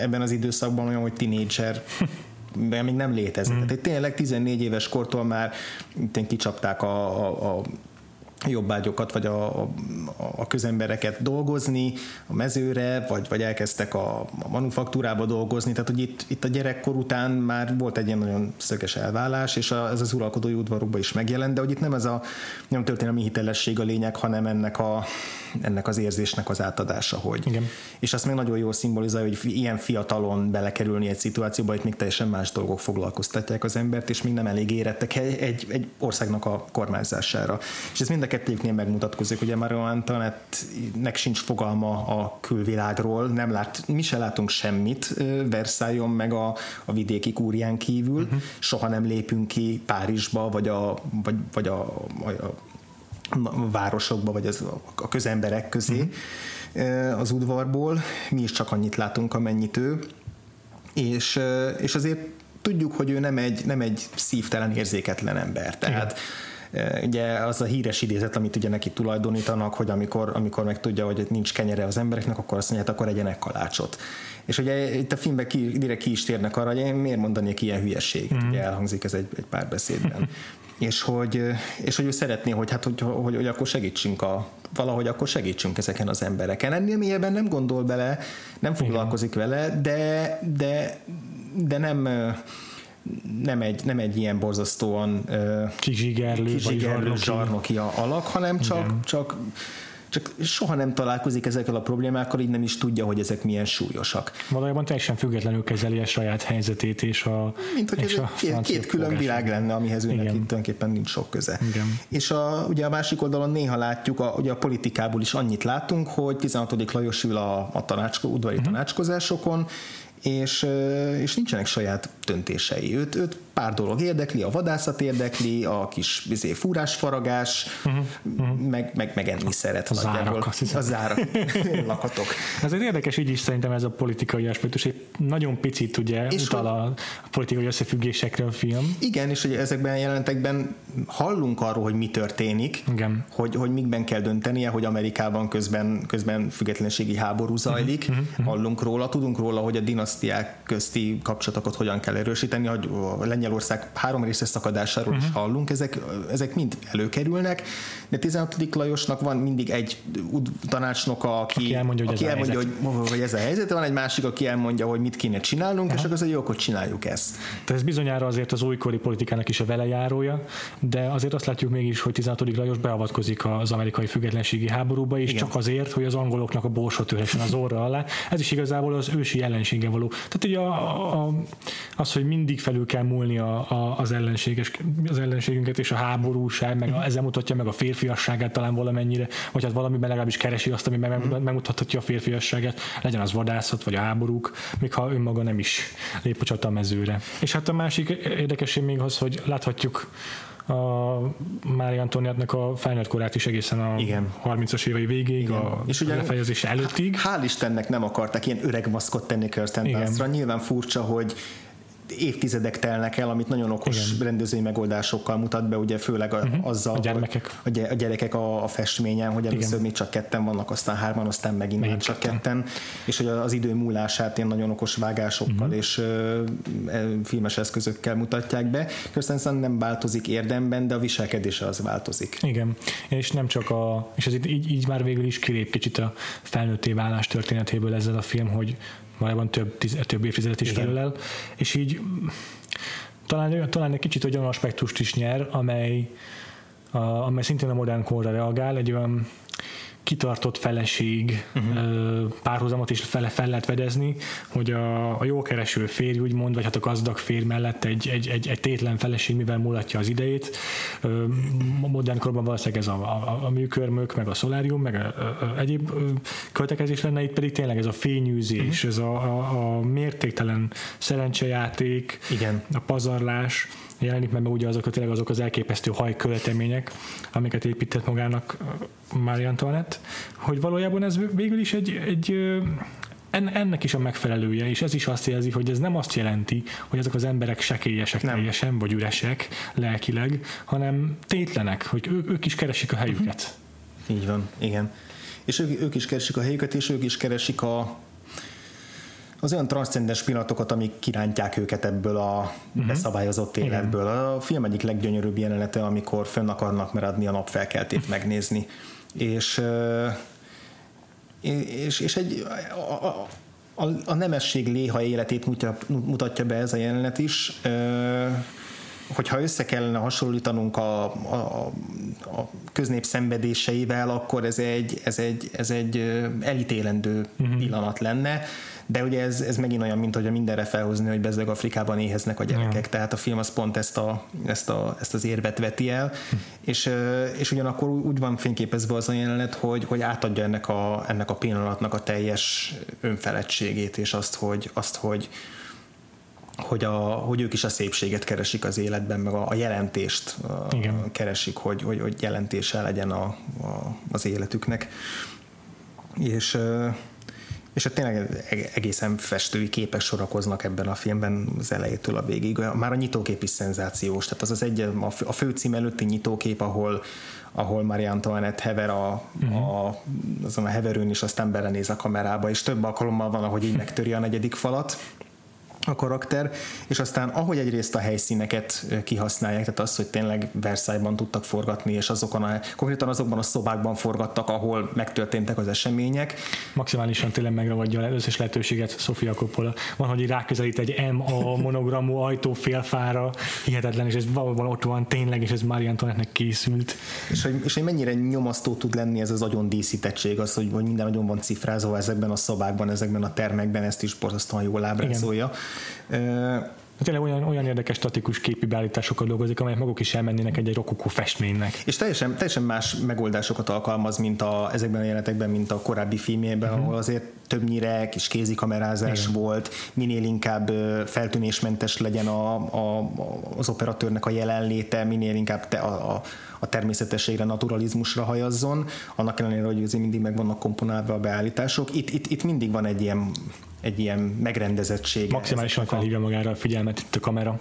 ebben az időszakban olyan, hogy tínédzser még nem létezik. Tehát tényleg tizennégy éves kortól már kicsapták a, a, a jobbágyokat, vagy a, a, a közembereket dolgozni a mezőre, vagy, vagy elkezdtek a, a manufaktúrába dolgozni, tehát hogy itt, itt a gyerekkor után már volt egy ilyen nagyon szöges elválás, és a, ez az uralkodói udvarokban is megjelent, de hogy itt nem ez a nem történelmi hitelesség a lényeg, hanem ennek, a, ennek az érzésnek az átadása, hogy. Igen. És azt még nagyon jól szimbolizálja, hogy ilyen fiatalon belekerülni egy szituációba, itt még teljesen más dolgok foglalkoztatják az embert, és még nem elég érettek egy, egy, egy országnak a kormányzására. És ez mind a kettőknél megmutatkozik, ugye Mária Antoinette-nek sincs fogalma a külvilágról, nem lát, mi se látunk semmit Versailles-on meg a, a vidéki kúrián kívül, uh-huh. soha nem lépünk ki Párizsba, vagy a, vagy, vagy a, a, a városokba, vagy az, a közemberek közé uh-huh. az udvarból, mi is csak annyit látunk, amennyit ő, és, és azért tudjuk, hogy ő nem egy, nem egy szívtelen, érzéketlen ember, tehát igen. Ugye az a híres idézet, amit ugye neki tulajdonítanak, hogy amikor, amikor meg tudja, hogy nincs kenyere az embereknek, akkor azt mondja, akkor egyenek kalácsot. És ugye itt a filmben ki, direkt ki is térnek arra, hogy én miért mondanék ilyen hülyeséget, mm. ugye elhangzik ez egy, egy pár beszédben. és, hogy, és hogy ő szeretné, hogy, hát, hogy, hogy, hogy akkor segítsünk a, valahogy akkor segítsünk ezeken az embereken. Ennél mélyebben nem gondol bele, nem foglalkozik igen. vele, de, de, de nem... Nem egy, nem egy ilyen borzasztóan uh, kizsigerlő, kizsigerlő zsarnoki alak, hanem csak, csak csak soha nem találkozik ezekkel a problémákkal, így nem is tudja, hogy ezek milyen súlyosak. Valójában teljesen függetlenül kezeli a saját helyzetét és a Mint hogy és ez a két, két külön világ lenne, amihez őnek tulajdonképpen nincs sok köze. Igen. És a, ugye a másik oldalon néha látjuk, a, ugye a politikából is annyit látunk, hogy tizenhatodik Lajos ül a, a tanácsko, udvari uh-huh. tanácskozásokon, És, és nincsenek saját döntései. Őt, őt pár dolog érdekli, a vadászat érdekli, a kis izé, fúrásfaragás, uh-huh, uh-huh. meg, meg, meg enni szeret. A zárak. A zárak. Lakatok. Ez egy érdekes ügy is szerintem, ez a politikai aspektus. Egy nagyon picit ugye és utal a politikai összefüggésekre a film. Igen, és hogy ezekben a jelenetekben hallunk arról, hogy mi történik, hogy, hogy mikben kell döntenie, hogy Amerikában közben, közben függetlenségi háború zajlik. Uh-huh, uh-huh. Hallunk róla, tudunk róla, hogy a dinasztiák közti kapcsolatokat hogyan kell erősíteni, hogy Lengyelország három részes szakadásáról uh-huh. is hallunk, ezek, ezek mind előkerülnek, de tizenhatodik Lajosnak van mindig egy tanácsnoka, aki, aki elmondja, hogy, aki ez, elmondja hogy, hogy ez a helyzet, van egy másik, aki elmondja, hogy mit kéne csinálnunk, uh-huh. és akkor az, hogy jó, akkor csináljuk ezt. Tehát ez bizonyára azért az újkori politikának is a velejárója, de azért azt látjuk mégis, hogy tizenhatodik Lajos beavatkozik az amerikai függetlenségi háborúba, és igen. csak azért, hogy az angoloknak a borsa törhessen az orra alá. Ez is igazából az ősi jelensége való. Tehát ugye a, a, az, hogy mindig felül kell múlni a, a, az, ellenséges, az ellenségünket, és a háborúság, meg a, ezzel mutatja meg a férfiasságát talán valamennyire, vagy hát valamiben legalábbis keresi azt, amiben mm. megmutathatja a férfiasságát, legyen az vadászat, vagy a háborúk, még ha önmaga nem is lép a csatamezőre. És hát a másik érdekesség még az, hogy láthatjuk a Mária Antoniátnak a felnőttkorát is egészen a igen. harmincas évei végéig, igen. a és ugye lefejezés előttig. Hál' Istennek nem akarták ilyen öreg maszkot tenni Kirsten Dunstra. Nyilván furcsa, hogy évtizedek telnek el, amit nagyon okos igen. rendezői megoldásokkal mutat be, ugye főleg a, uh-huh. azzal, a gyermekek a, gy- a, gyerekek a, a festményen, hogy először még csak ketten vannak, aztán hárman, aztán megint még csak ketten. ketten, és hogy az idő múlását ilyen nagyon okos vágásokkal uh-huh. és ö, filmes eszközökkel mutatják be. Kirsten nem változik érdemben, de a viselkedése az változik. Igen, és nem csak a, és ez így, így már végül is kilép kicsit a felnőtté válás történetéből ezzel a film, hogy valójában több, tiz, több évtizedet is felölel, és így talán, talán egy kicsit olyan aspektust is nyer, amely, a, amely szintén a modern korra reagál, egy olyan kitartott feleség uh-huh. párhuzamot is fel, fel lehet fedezni, hogy a, a jókereső férj úgymond, vagy hát a gazdag férj mellett egy, egy, egy, egy tétlen feleség, mivel múlatja az idejét. A modern korban valószínűleg ez a, a, a műkörmök, meg a szolárium, meg a, a, a egyéb költekezés lenne, itt pedig tényleg ez a fényűzés, uh-huh. ez a, a, a mértéktelen szerencsejáték, igen. a pazarlás, jelenik meg, ugye azok, tényleg azok az elképesztő hajköltemények, amiket épített magának Mária Antoinette, hogy valójában ez végül is egy, egy ennek is a megfelelője, és ez is azt jelzi, hogy ez nem azt jelenti, hogy ezek az emberek sekélyesek nem. teljesen, vagy üresek lelkileg, hanem tétlenek, hogy ők, ők is keresik a helyüket. Uh-huh. Így van, igen. És ők, ők is keresik a helyüket, és ők is keresik a az olyan transzcendens pillanatokat, amik kirántják őket ebből a uh-huh. beszabályozott életből. Igen. A film egyik leggyönyörűbb jelenete, amikor fönn akarnak maradni a napfelkeltét megnézni. És, és, és egy, a, a, a, a nemesség léha életét mutatja be ez a jelenet is. Hogyha össze kellene hasonlítanunk a, a, a köznép szenvedéseivel, akkor ez egy, ez egy, ez egy elítélendő uh-huh. pillanat lenne. De ugye ez, ez megint olyan, mint hogyha mindenre felhozni, hogy bezzeg Afrikában éheznek a gyerekek. Yeah. Tehát a film az pont ezt, a, ezt, a, ezt az érvet veti el, hm. és, és ugyanakkor úgy van fényképezve az a jelenet, hogy, hogy átadja ennek a, ennek a pillanatnak a teljes önfeledtségét, és azt, hogy, azt, hogy, hogy, a, hogy ők is a szépséget keresik az életben, meg a, a jelentést a, keresik, hogy, hogy, hogy jelentése legyen a, a, az életüknek. És... és ott tényleg egészen festői képek sorakoznak ebben a filmben az elejétől a végig. Már a nyitókép is szenzációs, tehát az az egy, a főcím előtti nyitókép, ahol, ahol Mária Antoinette hever a, uh-huh. a, azon a heverőn, és aztán belenéz a kamerába, és több alkalommal van, ahogy így megtöri a negyedik falat, a karakter, és aztán ahogy egyrészt a helyszíneket kihasználják, tehát az, hogy tényleg Versailles-ban tudtak forgatni, és azokon a, konkrétan azokban a szobákban forgattak, ahol megtörténtek az események. Maximálisan tényleg megragadja az összes lehetőséget Sofia Coppola. Van, hogy ráközelít egy em á monogramú ajtófélfára, hihetetlen, és ez valóban ott van tényleg, és ez Mária Antoinette-nek készült. És hogy, és hogy mennyire nyomasztó tud lenni ez az agyon díszítettség, az, hogy, hogy minden agyon van cifrázva ezekben a szobákban, ezekben a termekben, ezt is borzasztóan jól ábrázolja. Tényleg olyan, olyan érdekes statikus képi beállításokat dolgozik, amelyek maguk is elmennének egy-egy rokokó festménynek. És teljesen, teljesen más megoldásokat alkalmaz, mint a, ezekben a jelenetekben, mint a korábbi filmjében, uh-huh. ahol azért többnyire kis kézikamerázás igen. volt, minél inkább feltűnésmentes legyen a, a, az operatőrnek a jelenléte, minél inkább te, a, a, a természetességre, naturalizmusra hajazzon, annak ellenére, hogy azért mindig meg vannak komponálva a beállítások. Itt, itt, itt mindig van egy ilyen egy ilyen megrendezettsége. Maximálisan felhívja magára a figyelmet itt a kamera.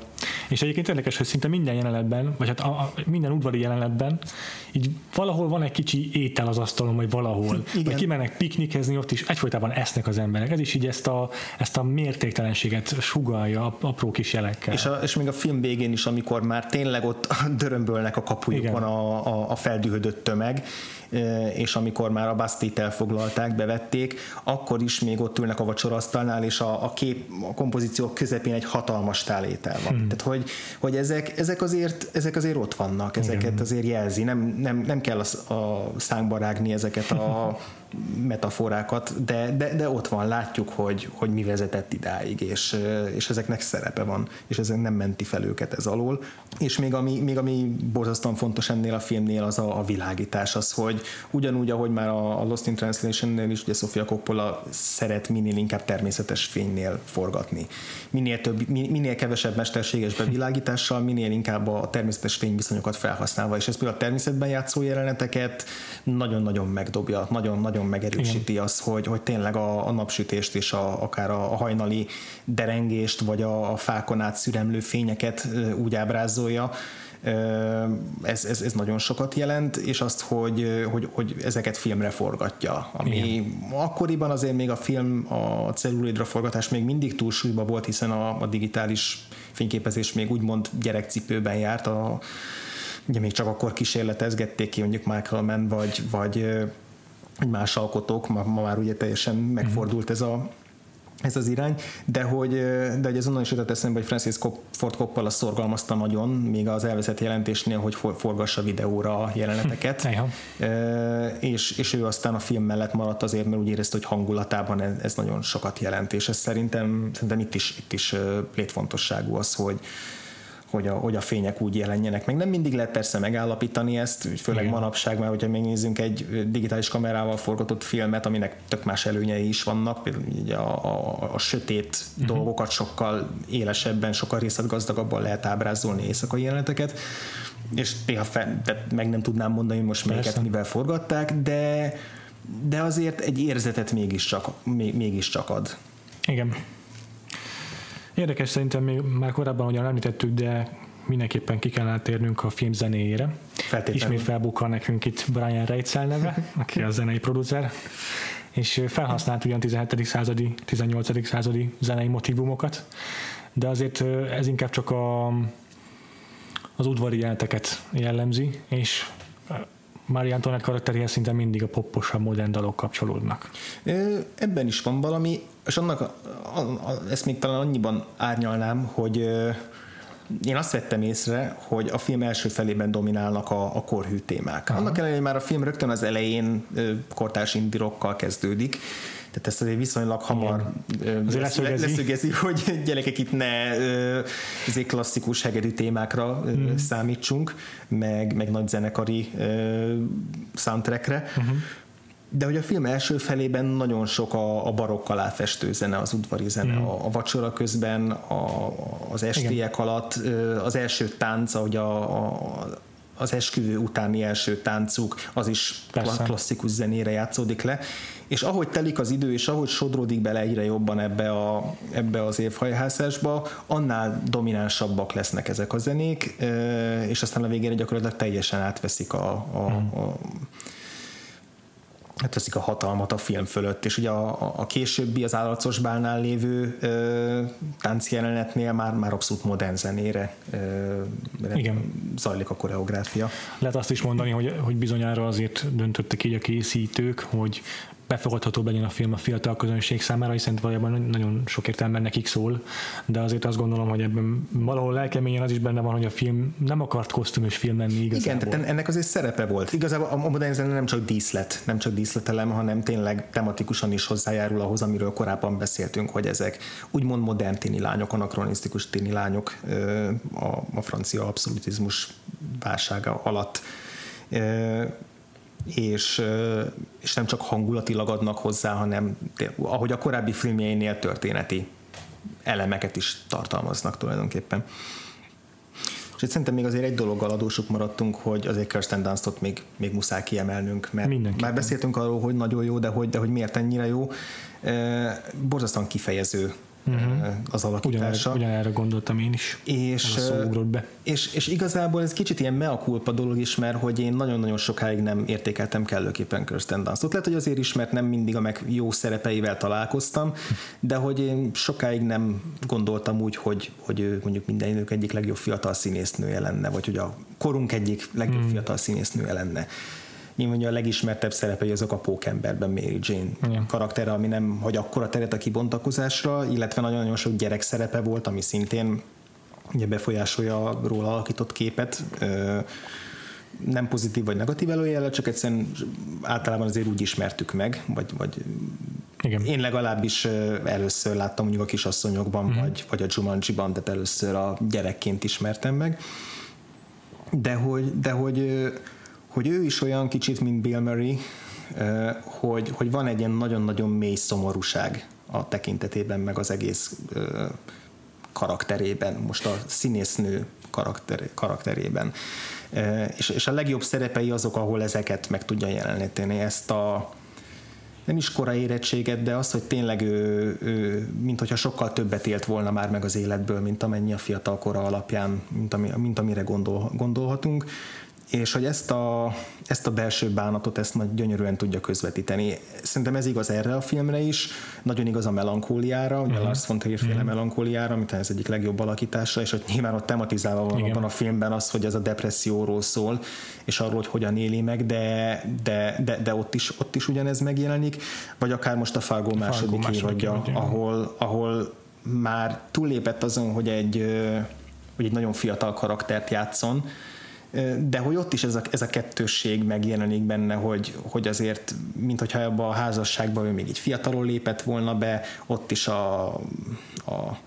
És egyébként érdekes, hogy szinte minden jelenetben, vagy hát a, a, minden udvari jelenetben, így valahol van egy kicsi étel az asztalon, vagy valahol. Igen. Vagy kimennek piknikezni, ott is egyfolytában esznek az emberek. Ez is így ezt a, ezt a mértéktelenséget sugallja apró kis jelekkel. És, a, és még a film végén is, amikor már tényleg ott dörömbölnek a kapujukon a, a, a feldühödött tömeg, és amikor már a Bastille-t elfoglalták, bevették, akkor is még ott ülnek a vacsoraasztalnál, és a, a kép, a kompozíciók közepén egy hatalmas tálétel van. Hmm. Tehát, hogy, hogy ezek, ezek, azért, ezek azért ott vannak, ezeket igen. azért jelzi. Nem, nem, nem kell a, a szánkba rágni ezeket a metaforákat, de, de, de ott van, látjuk, hogy, hogy mi vezetett idáig, és, és ezeknek szerepe van, és ezen nem menti fel őket ez alól. És még ami, még ami borzasztóan fontos ennél a filmnél, az a, a világítás, az, hogy ugyanúgy, ahogy már a Lost in Translation-nél is, ugye Sofia Coppola szeret minél inkább természetes fénynél forgatni. Minél, több, minél kevesebb mesterséges bevilágítással, minél inkább a természetes fényviszonyokat felhasználva, és ez például a természetben játszó jeleneteket nagyon-nagyon megdobja, nagyon-nagyon megerősíti igen. az, hogy, hogy tényleg a, a napsütést és a, akár a, a hajnali derengést, vagy a, a fákon át szüremlő fényeket úgy ábrázolja. Ez, ez, ez nagyon sokat jelent, és azt, hogy, hogy, hogy ezeket filmre forgatja. Ami igen. akkoriban azért még a film, a celluloidra forgatás még mindig túlsúlyba volt, hiszen a, a digitális fényképezés még úgymond gyerekcipőben járt. A, ugye még csak akkor kísérletezgették ki, mondjuk Michael Mann, vagy, vagy más alkotók, ma, ma már ugye teljesen megfordult ez, a, ez az irány, de hogy, de hogy ez onnan is jutott eszembe, hogy Francis Ford Coppola szorgalmazta nagyon, még az elveszett jelentésnél, hogy forgassa videóra a jeleneteket, hm, és, és ő aztán a film mellett maradt azért, mert úgy érezte, hogy hangulatában ez, ez nagyon sokat jelent, és ez szerintem, szerintem itt is, itt is létfontosságú az, hogy Hogy a, hogy a fények úgy jelenjenek. Meg nem mindig lehet persze megállapítani ezt, főleg igen. manapság, mert hogyha megnézzünk egy digitális kamerával forgatott filmet, aminek tök más előnyei is vannak, például a, a, a sötét uh-huh. dolgokat sokkal élesebben, sokkal részletgazdagabban lehet ábrázolni éjszakai jeleneteket, és néha fel, meg nem tudnám mondani, hogy most melyiket mivel forgatták, de, de azért egy érzetet mégiscsak, mégiscsak ad. Igen. Érdekes, szerintem még már korábban ugyan említettük, de mindenképpen ki kell átérnünk a film zenéjére. Ismét felbukkan nekünk itt Brian Reitzell neve, aki a zenei producer, és felhasznált ugyan tizenhetedik századi, tizennyolcadik századi zenei motívumokat, de azért ez inkább csak a, az udvari jeleneteket jellemzi, és Mária Antoinette karakteréhez szinte mindig a popposabb modern dalok kapcsolódnak. Ebben is van valami, és annak, a, a, ezt még talán annyiban árnyalnám, hogy ö, én azt vettem észre, hogy a film első felében dominálnak a, a korhű témák. Aha. Annak ellenére már a film rögtön az elején ö, kortárs indie rockkal kezdődik, tehát ezt azért viszonylag hamar leszögezi, hogy gyerekek, itt ne ö, azért klasszikus hegedű témákra ö, mm. számítsunk, meg, meg nagy zenekari ö, soundtrackre. Uh-huh. De hogy a film első felében nagyon sok a, a barokkal átfestő zene, az udvari zene, mm. a, a vacsora közben, a, az estiek igen. alatt, az első tánc, ahogy a, a, az esküvő utáni első táncuk, az is persze. klasszikus zenére játszódik le, és ahogy telik az idő, és ahogy sodródik bele egyre jobban ebbe, a, ebbe az évhajhászásba, annál dominánsabbak lesznek ezek a zenék, és aztán a végére gyakorlatilag teljesen átveszik a, a, mm. a veszik a hatalmat a film fölött, és ugye a, a későbbi az Állarcos Bálnál lévő ö, táncjelenetnél már, már abszolút modern zenére ö, igen, zajlik a koreográfia. Lehet azt is mondani, hogy, hogy bizonyára azért döntöttek így a készítők, hogy befogadható legyen a film a fiatal közönség számára, hiszen valójában nagyon sok értelemben nekik szól, de azért azt gondolom, hogy ebben valahol lelkeményen az is benne van, hogy a film nem akart kosztümös film lenni igazából. Igen, tehát ennek azért szerepe volt. Igazából a modern zene nem csak díszlet, nem csak díszletelem, hanem tényleg tematikusan is hozzájárul ahhoz, amiről korábban beszéltünk, hogy ezek úgymond modern tini lányok, anakronisztikus tini lányok a francia abszolutizmus válsága alatt, és, és nem csak hangulatilag adnak hozzá, hanem ahogy a korábbi filmjeinél történeti elemeket is tartalmaznak tulajdonképpen. És itt szerintem még azért egy dologgal adósuk maradtunk, hogy azért Kirsten Dunstot még, még muszáj kiemelnünk, mert mindenki már beszéltünk arról, hogy nagyon jó, de hogy, de hogy miért ennyire jó. Borzasztóan kifejező uh-huh. az alakítása. Ugyan, ugyanerre gondoltam én is. És, és, és igazából ez kicsit ilyen mea culpa dolog is, mert hogy én nagyon-nagyon sokáig nem értékeltem kellőképpen Kirsten Dunstot. Lehet, hogy azért is, mert nem mindig a meg jó szerepeivel találkoztam, de hogy én sokáig nem gondoltam úgy, hogy, hogy ő mondjuk minden idők egyik legjobb fiatal színésznője lenne, vagy hogy a korunk egyik legjobb hmm. fiatal színésznője lenne. Nyilván a legismertebb szerepei azok a Pókemberben Mary Jane igen. karaktere, ami nem hagy akkora teret a kibontakozásra, illetve nagyon-nagyon sok gyerek szerepe volt, ami szintén ugye befolyásolja róla alakított képet. Nem pozitív vagy negatív előjellel, csak egyszerűen általában azért úgy ismertük meg, vagy, vagy igen. én legalábbis először láttam mondjuk a Kisasszonyokban, mm. vagy, vagy a Jumanji-ban, tehát először a gyerekként ismertem meg. De hogy, de hogy hogy ő is olyan kicsit, mint Bill Murray, hogy, hogy van egy ilyen nagyon-nagyon mély szomorúság a tekintetében, meg az egész karakterében, most a színésznő karakter, karakterében. És, és a legjobb szerepei azok, ahol ezeket meg tudja jeleníteni. Ezt a nem is kora érettséget, de az, hogy tényleg ő, ő minthogyha sokkal többet élt volna már meg az életből, mint amennyi a fiatal kora alapján, mint, ami, mint amire gondol, gondolhatunk. És hogy ezt a, ezt a belső bánatot, ezt majd gyönyörűen tudja közvetíteni. Szerintem ez igaz erre a filmre is, nagyon igaz a melankóliára, ugye mm. Lars von Trier féle mm. melankóliára, amit ez egyik legjobb alakítása, és hogy nyilván ott tematizálva van abban a filmben az, hogy ez a depresszióról szól, és arról, hogy hogyan éli meg, de, de, de, de ott, is, ott is ugyanez megjelenik, vagy akár most a Fargo második évadja, ahol, ahol már túllépett azon, hogy egy, hogy egy nagyon fiatal karaktert játszon, de hogy ott is ez a, ez a kettősség megjelenik benne, hogy, hogy azért, minthogyha ebben a házasságban ő még így fiatalon lépett volna be, ott is a, a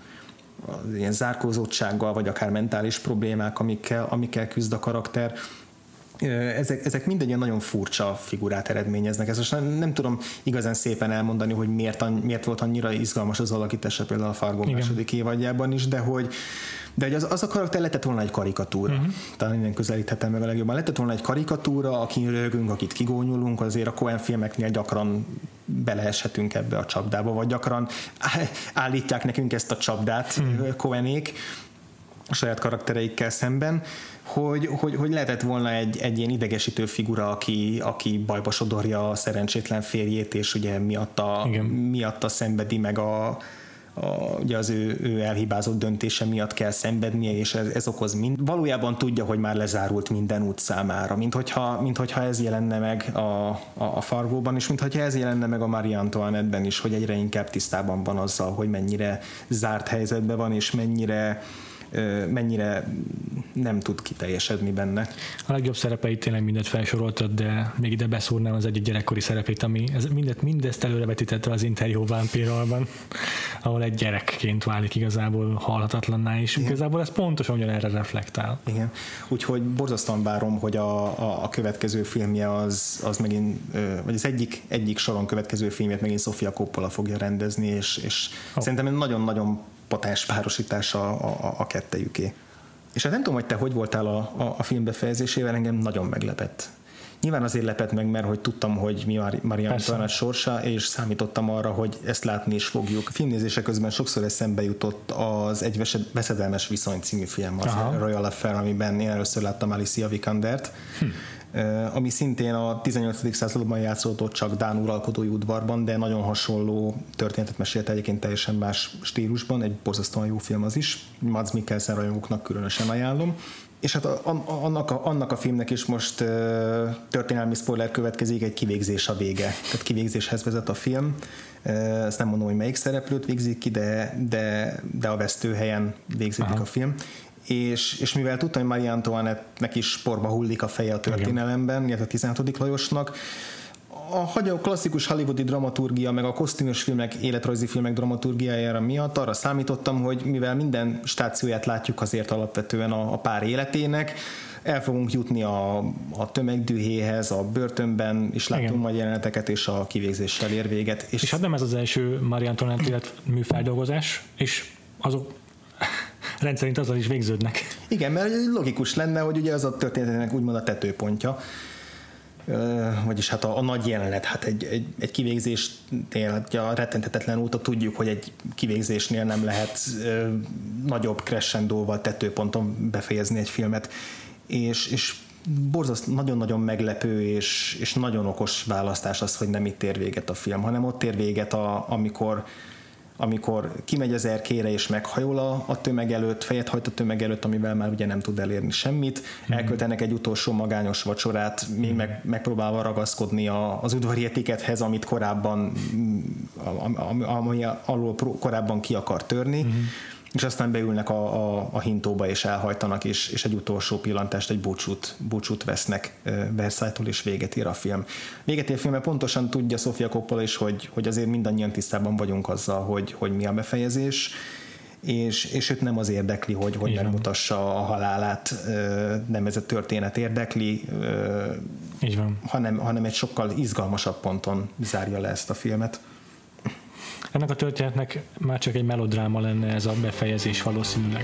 az ilyen zárkózottsággal, vagy akár mentális problémák, amikkel, amikkel küzd a karakter. Ezek, ezek mind egy ilyen nagyon furcsa figurát eredményeznek. Ezt most nem, nem tudom igazán szépen elmondani, hogy miért, miért volt annyira izgalmas az alakítása például a Fargo igen. második évadjában is, de hogy de hogy az, az a karakter lehetett volna egy karikatúra. Uh-huh. Talán innen közelíthetem meg a legjobban. Lehetett volna egy karikatúra, akin röhögünk, akit kigónyulunk, azért a Coen filmeknél gyakran beleeshetünk ebbe a csapdába, vagy gyakran állítják nekünk ezt a csapdát uh-huh. Coenék a saját karaktereikkel szemben, hogy, hogy, hogy lehetett volna egy, egy ilyen idegesítő figura, aki, aki bajba sodorja a szerencsétlen férjét, és ugye miatta, miatta szenvedi meg a A, ugye az ő, ő elhibázott döntése miatt kell szenvednie, és ez, ez okoz mind. Valójában tudja, hogy már lezárult minden út számára, mint hogyha, mint hogyha ez jelenne meg a, a, a Fargóban, és mint hogyha ez jelenne meg a Mária Antoinette-ben is, hogy egyre inkább tisztában van azzal, hogy mennyire zárt helyzetben van, és mennyire mennyire nem tud kiteljesedni benne. A legjobb szerepeit tényleg mindent felsoroltad, de még ide beszúrnám az egyik gyerekkori szerepét, ami ez mindet, mindezt előrevetítette az Interjó vámpíralban, ahol egy gyerekként válik igazából halhatatlanná, és igen. igazából ez pontosan ugyanerre reflektál. Igen, úgyhogy borzasztóan várom, hogy a, a, a következő filmje az, az megint, vagy az egyik, egyik soron következő filmjét megint Sofia Coppola fogja rendezni, és, és oh. szerintem nagyon-nagyon patens párosítása a, a, a kettejüké. És hát nem tudom, hogy te hogy voltál a, a, a film befejezésével, engem nagyon meglepett. Nyilván azért lepett meg, mert hogy tudtam, hogy mi Mária Antoinette sorsa, és számítottam arra, hogy ezt látni is fogjuk. A filmnézése közben sokszor eszembe jutott az Egy veszedelmes viszony című film, az Royal Affair, amiben én először láttam Alicia Vikandert, hm. ami szintén a tizennyolcadik században játszódott, csak dán uralkodói udvarban, de nagyon hasonló történetet mesélte, egyébként teljesen más stílusban, egy borzasztóan jó film az is, Mads Mikkelsen rajongóknak különösen ajánlom. És hát a, a, annak, a, annak a filmnek is most e, történelmi spoiler következik, egy kivégzés a vége. Tehát kivégzéshez vezet a film. E, ezt nem mondom, hogy melyik szereplőt végzik ki, de, de, de a vesztőhelyen végződik Aha. a film. És, és mivel tudtam, hogy Mária Antoinette-nek is porba hullik a feje a történelemben, illetve a tizenhatodik Lajosnak, a klasszikus hollywoodi dramaturgia, meg a kosztümös filmek, életrajzi filmek dramaturgiájára miatt arra számítottam, hogy mivel minden stációját látjuk azért alapvetően a, a pár életének, el fogunk jutni a, a tömegdühéhez, a börtönben, és látunk igen. majd jeleneteket, és a kivégzéssel ér véget. És, és hát nem ez az első Mária Antoinette életmű feldolgozás, és azok rendszerint azzal is végződnek. Igen, mert logikus lenne, hogy ugye az a történetének úgymond a tetőpontja, vagyis hát a, a nagy jelenet, hát egy, egy, egy kivégzésnél, hát a rettenthetetlen óta tudjuk, hogy egy kivégzésnél nem lehet ö, nagyobb crescendóval tetőponton befejezni egy filmet, és, és borzasztó, nagyon-nagyon meglepő és, és nagyon okos választás az, hogy nem itt ér véget a film, hanem ott ér véget, a, amikor amikor kimegy az erkére és meghajol a, a tömeg előtt, fejet hajt a tömeg előtt, amivel már ugye nem tud elérni semmit, elköltenek egy utolsó magányos vacsorát, még meg, megpróbálva ragaszkodni a, az udvari etikethez, amit korábban ami alól korábban ki akar törni, uh-huh. és aztán beülnek a, a, a hintóba és elhajtanak, és, és egy utolsó pillantást, egy búcsút, búcsút vesznek Versailles-tól, és véget ér a film. Véget ér a film, pontosan tudja Sofia Coppola is, hogy, hogy azért mindannyian tisztában vagyunk azzal, hogy, hogy mi a befejezés, és, és őt nem az érdekli, hogy, hogy megmutassa a halálát, nem ez a történet érdekli, így van. Hanem, hanem egy sokkal izgalmasabb ponton zárja le ezt a filmet. Ennek a történetnek már csak egy melodráma lenne ez a befejezés valószínűleg.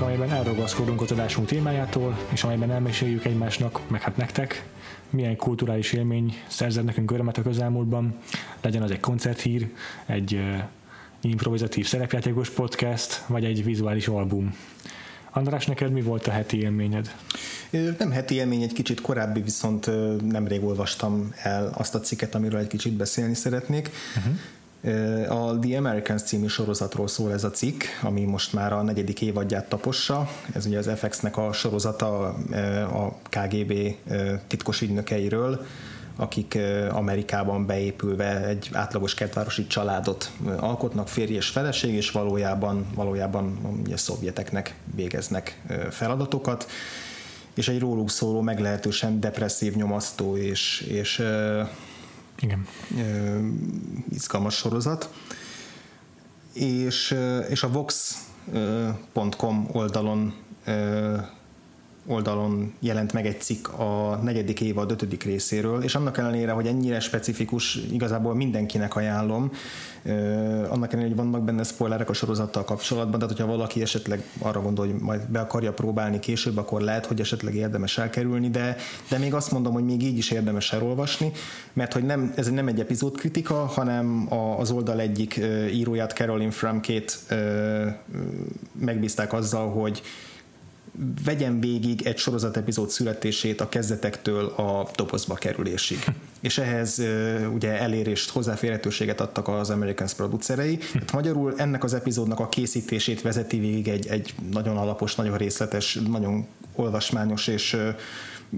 Amelyben elragaszkodunk az adásunk témájától, és amelyben elmeséljük egymásnak, meg hát nektek, milyen kulturális élmény szerzett nekünk örömet a közelmúltban, legyen az egy koncerthír, egy uh, improvizatív szerepjátékos podcast, vagy egy vizuális album. András, neked mi volt a heti élményed? Nem heti élmény, egy kicsit korábbi, viszont nemrég olvastam el azt a cikket, amiről egy kicsit beszélni szeretnék. Uh-huh. A The Americans című sorozatról szól ez a cikk, ami most már a negyedik évadját tapossa. Ez ugye az ef iksz-nek a sorozata a ká gé bé titkos ügynökeiről, akik Amerikában beépülve egy átlagos kertvárosi családot alkotnak, férj és feleség, és valójában, valójában ugye szovjeteknek végeznek feladatokat, és egy róluk szóló, meglehetősen depresszív, nyomasztó és... és igen. izgalmas sorozat, és, és a vox pont com oldalon, oldalon jelent meg egy cikk a negyedik évad ötödik részéről, és annak ellenére, hogy ennyire specifikus, igazából mindenkinek ajánlom, annak ellenére, hogy vannak benne spoilerek a sorozattal kapcsolatban, tehát hogyha valaki esetleg arra gondol, hogy majd be akarja próbálni később, akkor lehet, hogy esetleg érdemes elkerülni, de, de még azt mondom, hogy még így is érdemes elolvasni, mert hogy nem, ez nem egy epizódkritika, hanem az oldal egyik íróját, Caroline Framke-t megbízták azzal, hogy vegyen végig egy sorozat epizód születését a kezdetektől a dobozba kerülésig. És ehhez ugye elérést, hozzáférhetőséget adtak az Americans producerei. Tehát magyarul ennek az epizódnak a készítését vezeti végig egy, egy nagyon alapos, nagyon részletes, nagyon olvasmányos és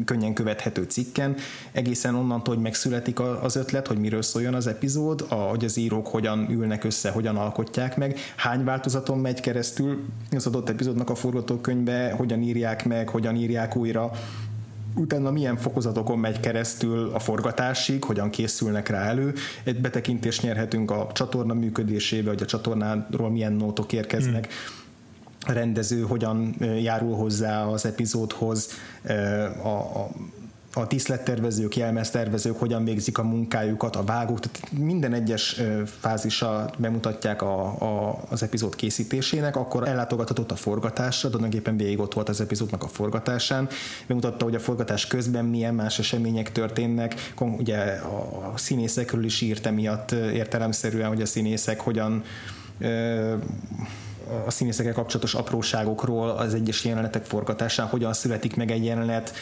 könnyen követhető cikken, egészen onnantól, hogy megszületik az ötlet, hogy miről szóljon az epizód, a, hogy az írók hogyan ülnek össze, hogyan alkotják meg, hány változaton megy keresztül az adott epizódnak a forgatókönyve, hogyan írják meg, hogyan írják újra, utána milyen fokozatokon megy keresztül a forgatásig, hogyan készülnek rá elő. Egy betekintést nyerhetünk a csatorna működésébe, hogy a csatornáról milyen nótok érkeznek. Mm. A rendező hogyan járul hozzá az epizódhoz, a, a, a díszlettervezők, jelmeztervezők hogyan végzik a munkájukat, a vágók, tehát minden egyes fázisa bemutatják a, a, az epizód készítésének, akkor ellátogathatott a forgatásra, tulajdonképpen végig ott volt az epizódnak a forgatásán, bemutatta, hogy a forgatás közben milyen más események történnek, ugye a színészekről is írt emiatt értelemszerűen, hogy a színészek hogyan... Ö, a színészekkel kapcsolatos apróságokról, az egyes jelenetek forgatásán, hogyan születik meg egy jelenet,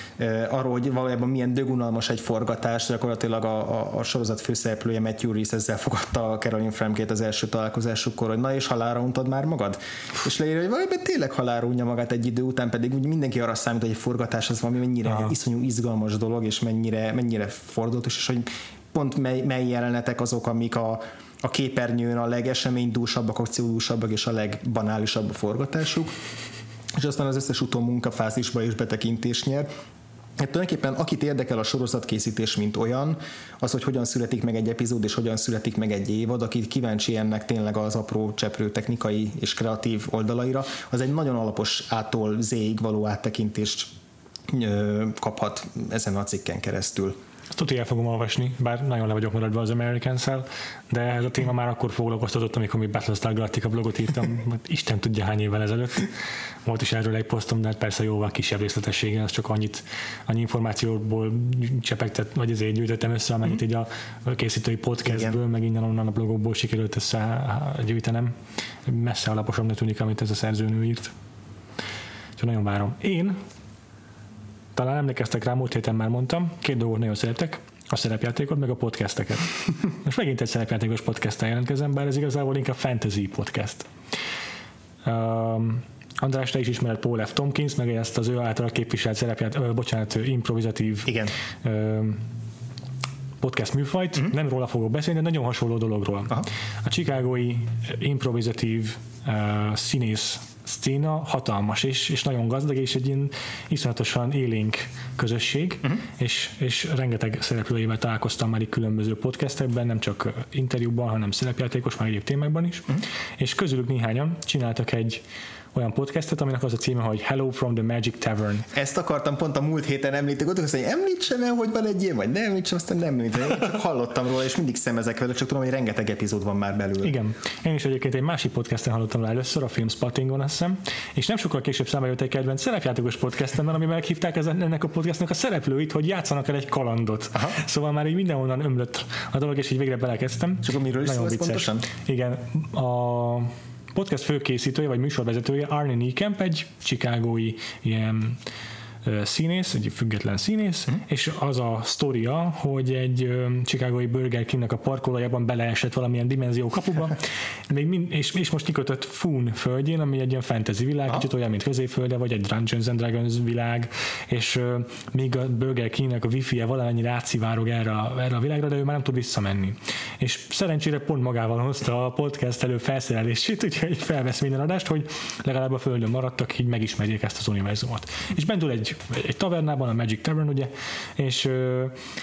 arról, hogy valójában milyen dögunalmas egy forgatás, gyakorlatilag a, a, a sorozat főszereplője Matthew Reese ezzel fogadta a Caroline Framke-t az első találkozásukkor, hogy na és halálra untad már magad? És leírja, hogy valójában tényleg halálra unja magát egy idő után, pedig úgy mindenki arra számít, hogy egy forgatás az valami mennyire Aha. iszonyú izgalmas dolog, és mennyire, mennyire fordulatos, és hogy pont mely, mely jelenetek azok, amik a a képernyőn a legeseménydúsabbak, akciódúsabbak és a legbanálisabb a forgatásuk, és aztán az összes utó munkafázisba is betekintést nyer. Hát tulajdonképpen akit érdekel a sorozatkészítés, mint olyan, az, hogy hogyan születik meg egy epizód és hogyan születik meg egy évad, aki kíváncsi ennek tényleg az apró cseprő technikai és kreatív oldalaira, az egy nagyon alapos A-tól Z-ig való áttekintést kaphat ezen a cikken keresztül. Ezt tudja, el fogom olvasni, bár nagyon le vagyok maradva az Americans-szel, de ez a téma már akkor foglalkoztatott, amikor mi Battlestar Galactica blogot írtam, Isten tudja hány évvel ezelőtt. Volt is erről egy posztom, de persze jóval kisebb részletességgel, az csak annyit, annyi információból csepegtett, vagy ezért gyűjtöttem össze, amennyit így a készítői podcastből, Igen. meg innen-onnan a blogokból sikerült összegyűjtenem. Messze alaposabbnak tűnik, amit ez a szerzőnő írt. Úgyhogy nagyon várom. Én... Talán emlékeztek rá, múlt héten már mondtam, két dolgot nagyon szeretek, a szerepjátékot, meg a podcasteket. Most megint egy szerepjátékos podcasttel jelentkezem, bár ez igazából inkább fantasy podcast. Um, András, te is ismered Paul F. Tompkins, meg ezt az ő által képviselt szerepját, ö, bocsánat, improvizatív Igen. Ö, podcast műfajt, uh-huh. nem róla fogok beszélni, de nagyon hasonló dologról. Aha. A chicagói improvizatív uh, színész szcéna hatalmas, és, és nagyon gazdag, és egy ilyen iszonyatosan élénk közösség, uh-huh. és, és rengeteg szereplőjével találkoztam már itt különböző podcastekben, nem csak interjúban, hanem szerepjátékos, már egyéb témákban is, uh-huh. és közülük néhányan csináltak egy olyan podcastet, aminek az a címe, hogy Hello from the Magic Tavern. Ezt akartam pont a múlt héten említeni, gondolok, hogy említsem el, hogy van egy ilyen, vagy nem említsem, aztán nem említsem. Én csak hallottam róla, és mindig szemezek vele, csak tudom, hogy rengeteg epizód van már belőle. Igen. Én is egyébként egy másik podcasten hallottam rá először, a Film Spottingon, azt hiszem, és nem sokkal később számba jött egy kedvenc szerepjátékos podcastemben, ami meghívták ennek a podcastnak a szereplőit, hogy játszanak el egy kalandot. Aha. Szóval már így mindenhonnan ömlött a dolog, és így végre belekezdtem. Csak amiről is szólsz pontosan? Igen. A podcast főkészítője, vagy műsorvezetője Arne Niekamp, egy chicagói ilyen színész, egy független színész, mm. és az a sztoria, hogy egy chicagói Burger Kingnek a parkolójában beleesett valamilyen dimenzió kapuba, még mind, és, és most kikötött Fún földjén, ami egy ilyen fantasy világ, ha. Kicsit olyan, mint Középfölde, vagy egy Dungeons and Dragons világ, és uh, még a Burger Kingnek a wifi-je valamennyire átszivárog erre, erre a világra, de ő már nem tud visszamenni. És szerencsére pont magával hozta a podcast elő felszerelését, úgyhogy felvesz minden adást, hogy legalább a földön maradtak, így megismerjék ezt az univerzumot. És bentül egy egy tavernában, a Magic Tavern, ugye, és,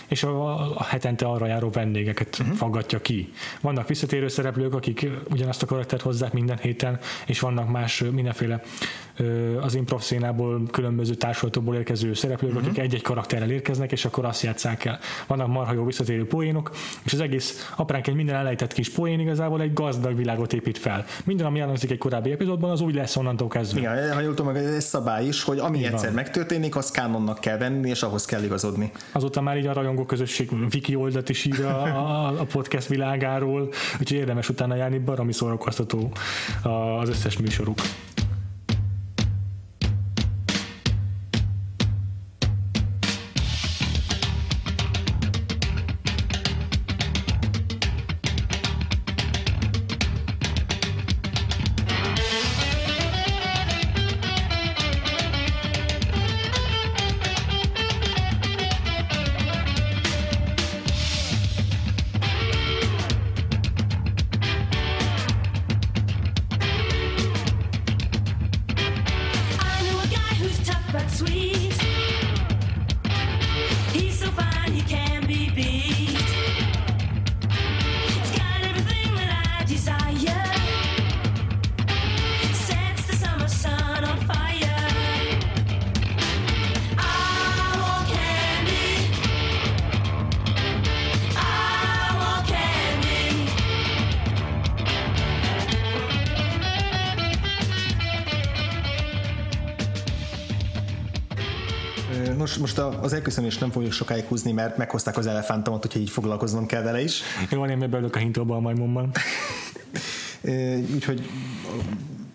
és a, a hetente arra járó vendégeket uh-huh. faggatja ki. Vannak visszatérő szereplők, akik ugyanazt a karaktert hozzák minden héten, és vannak más mindenféle az improv szénából, különböző társulatokból érkező szereplők, uh-huh. akik egy-egy karakterrel érkeznek, és akkor azt játsszák el. Vannak marha jó visszatérő poénok, és az egész apránként minden elejtett kis poén igazából egy gazdag világot épít fel. Minden, ami elhangzik egy korábbi epizódban, az úgy lesz onnantól kezdve. Igen, ha jól tudom, ez szabály is, hogy ami Igen. egyszer megtörténik, az kánonnak kell venni, és ahhoz kell igazodni. Azóta már így a rajongó közösség wiki oldalt is ír a, a, a podcast világáról, úgyhogy érdemes utána járni, baromi szórakoztató az összes műsoruk. most, most az elköszönést nem fogjuk sokáig húzni, mert meghozták az elefántomat, úgyhogy így foglalkoznom kell vele is. Jól én beülök a hintóba a majmomban. Úgyhogy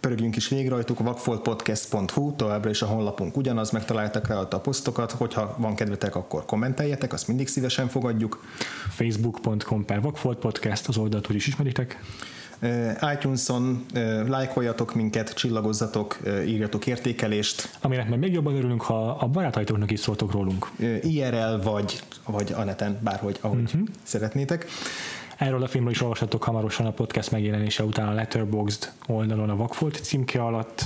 pörögjünk is végig rajtuk, vakfoltpodcast pont hu, továbbra is a honlapunk ugyanaz, megtaláltak rá a posztokat, hogyha van kedvetek, akkor kommenteljetek, azt mindig szívesen fogadjuk. facebook pont com per vakfoltpodcast, az oldalt úgyis ismeritek. iTunes-on lájkoljatok minket, csillagozzatok, írjatok értékelést. Aminek már még jobban örülünk, ha a barátaitoknak is szóltok rólunk. i er el vagy, vagy a neten, bárhogy, ahogy uh-huh. szeretnétek. Erről a filmről is olvashatok hamarosan a podcast megjelenése után a Letterboxd oldalon a Vakfolt címke alatt.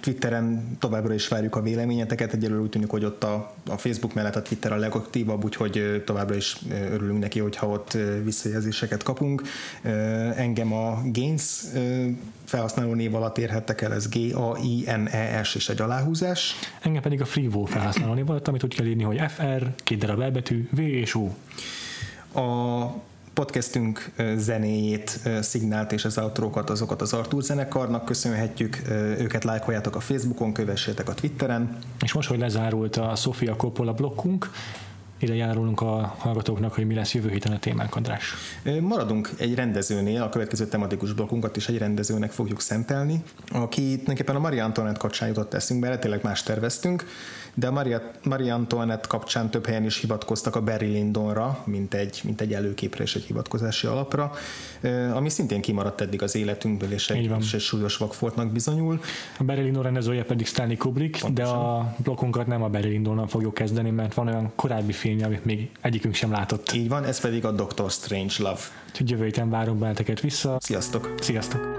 Twitteren továbbra is várjuk a véleményeteket, egyelőre úgy tűnik, hogy ott a, a Facebook mellett a Twitter a legaktívabb, úgyhogy továbbra is örülünk neki, hogyha ott visszajelzéseket kapunk. Engem a Gains felhasználó név alatt érhettek el, ez G A I N E S és egy aláhúzás. Engem pedig a Freevo felhasználó név alatt, amit úgy kell írni, hogy F R, két darab elbetű, V és U. A podcastünk zenéjét, szignált és az outrókat, azokat az Artúr zenekarnak köszönhetjük, őket lájkoljátok a Facebookon, kövessétek a Twitteren. És most, hogy lezárult a Sofia Coppola blokkunk, ide járulunk a hallgatóknak, hogy mi lesz jövő héten a témánk, András. Maradunk egy rendezőnél, a következő tematikus blokkunkat is egy rendezőnek fogjuk szentelni, aki tulajdonképpen a Mária Antoinette kapcsán jutott eszünkbe, erre tényleg más terveztünk, de a Mária Antoinette kapcsán több helyen is hivatkoztak a Barry Lyndonra, mint egy, mint egy előképre és egy hivatkozási alapra, ami szintén kimaradt eddig az életünkből, és egy, és egy súlyos vakfoltnak bizonyul. A Barry Lyndon rendezője pedig Stanley Kubrick, pontosan. De a blokkunkat nem a Barry Lyndonnal fogjuk kezdeni, mert van olyan korábbi film, amit még egyikünk sem látott. Így van, ez pedig a Doctor Strange Love. Jövő héten várunk benneteket vissza. Sziasztok! Sziasztok!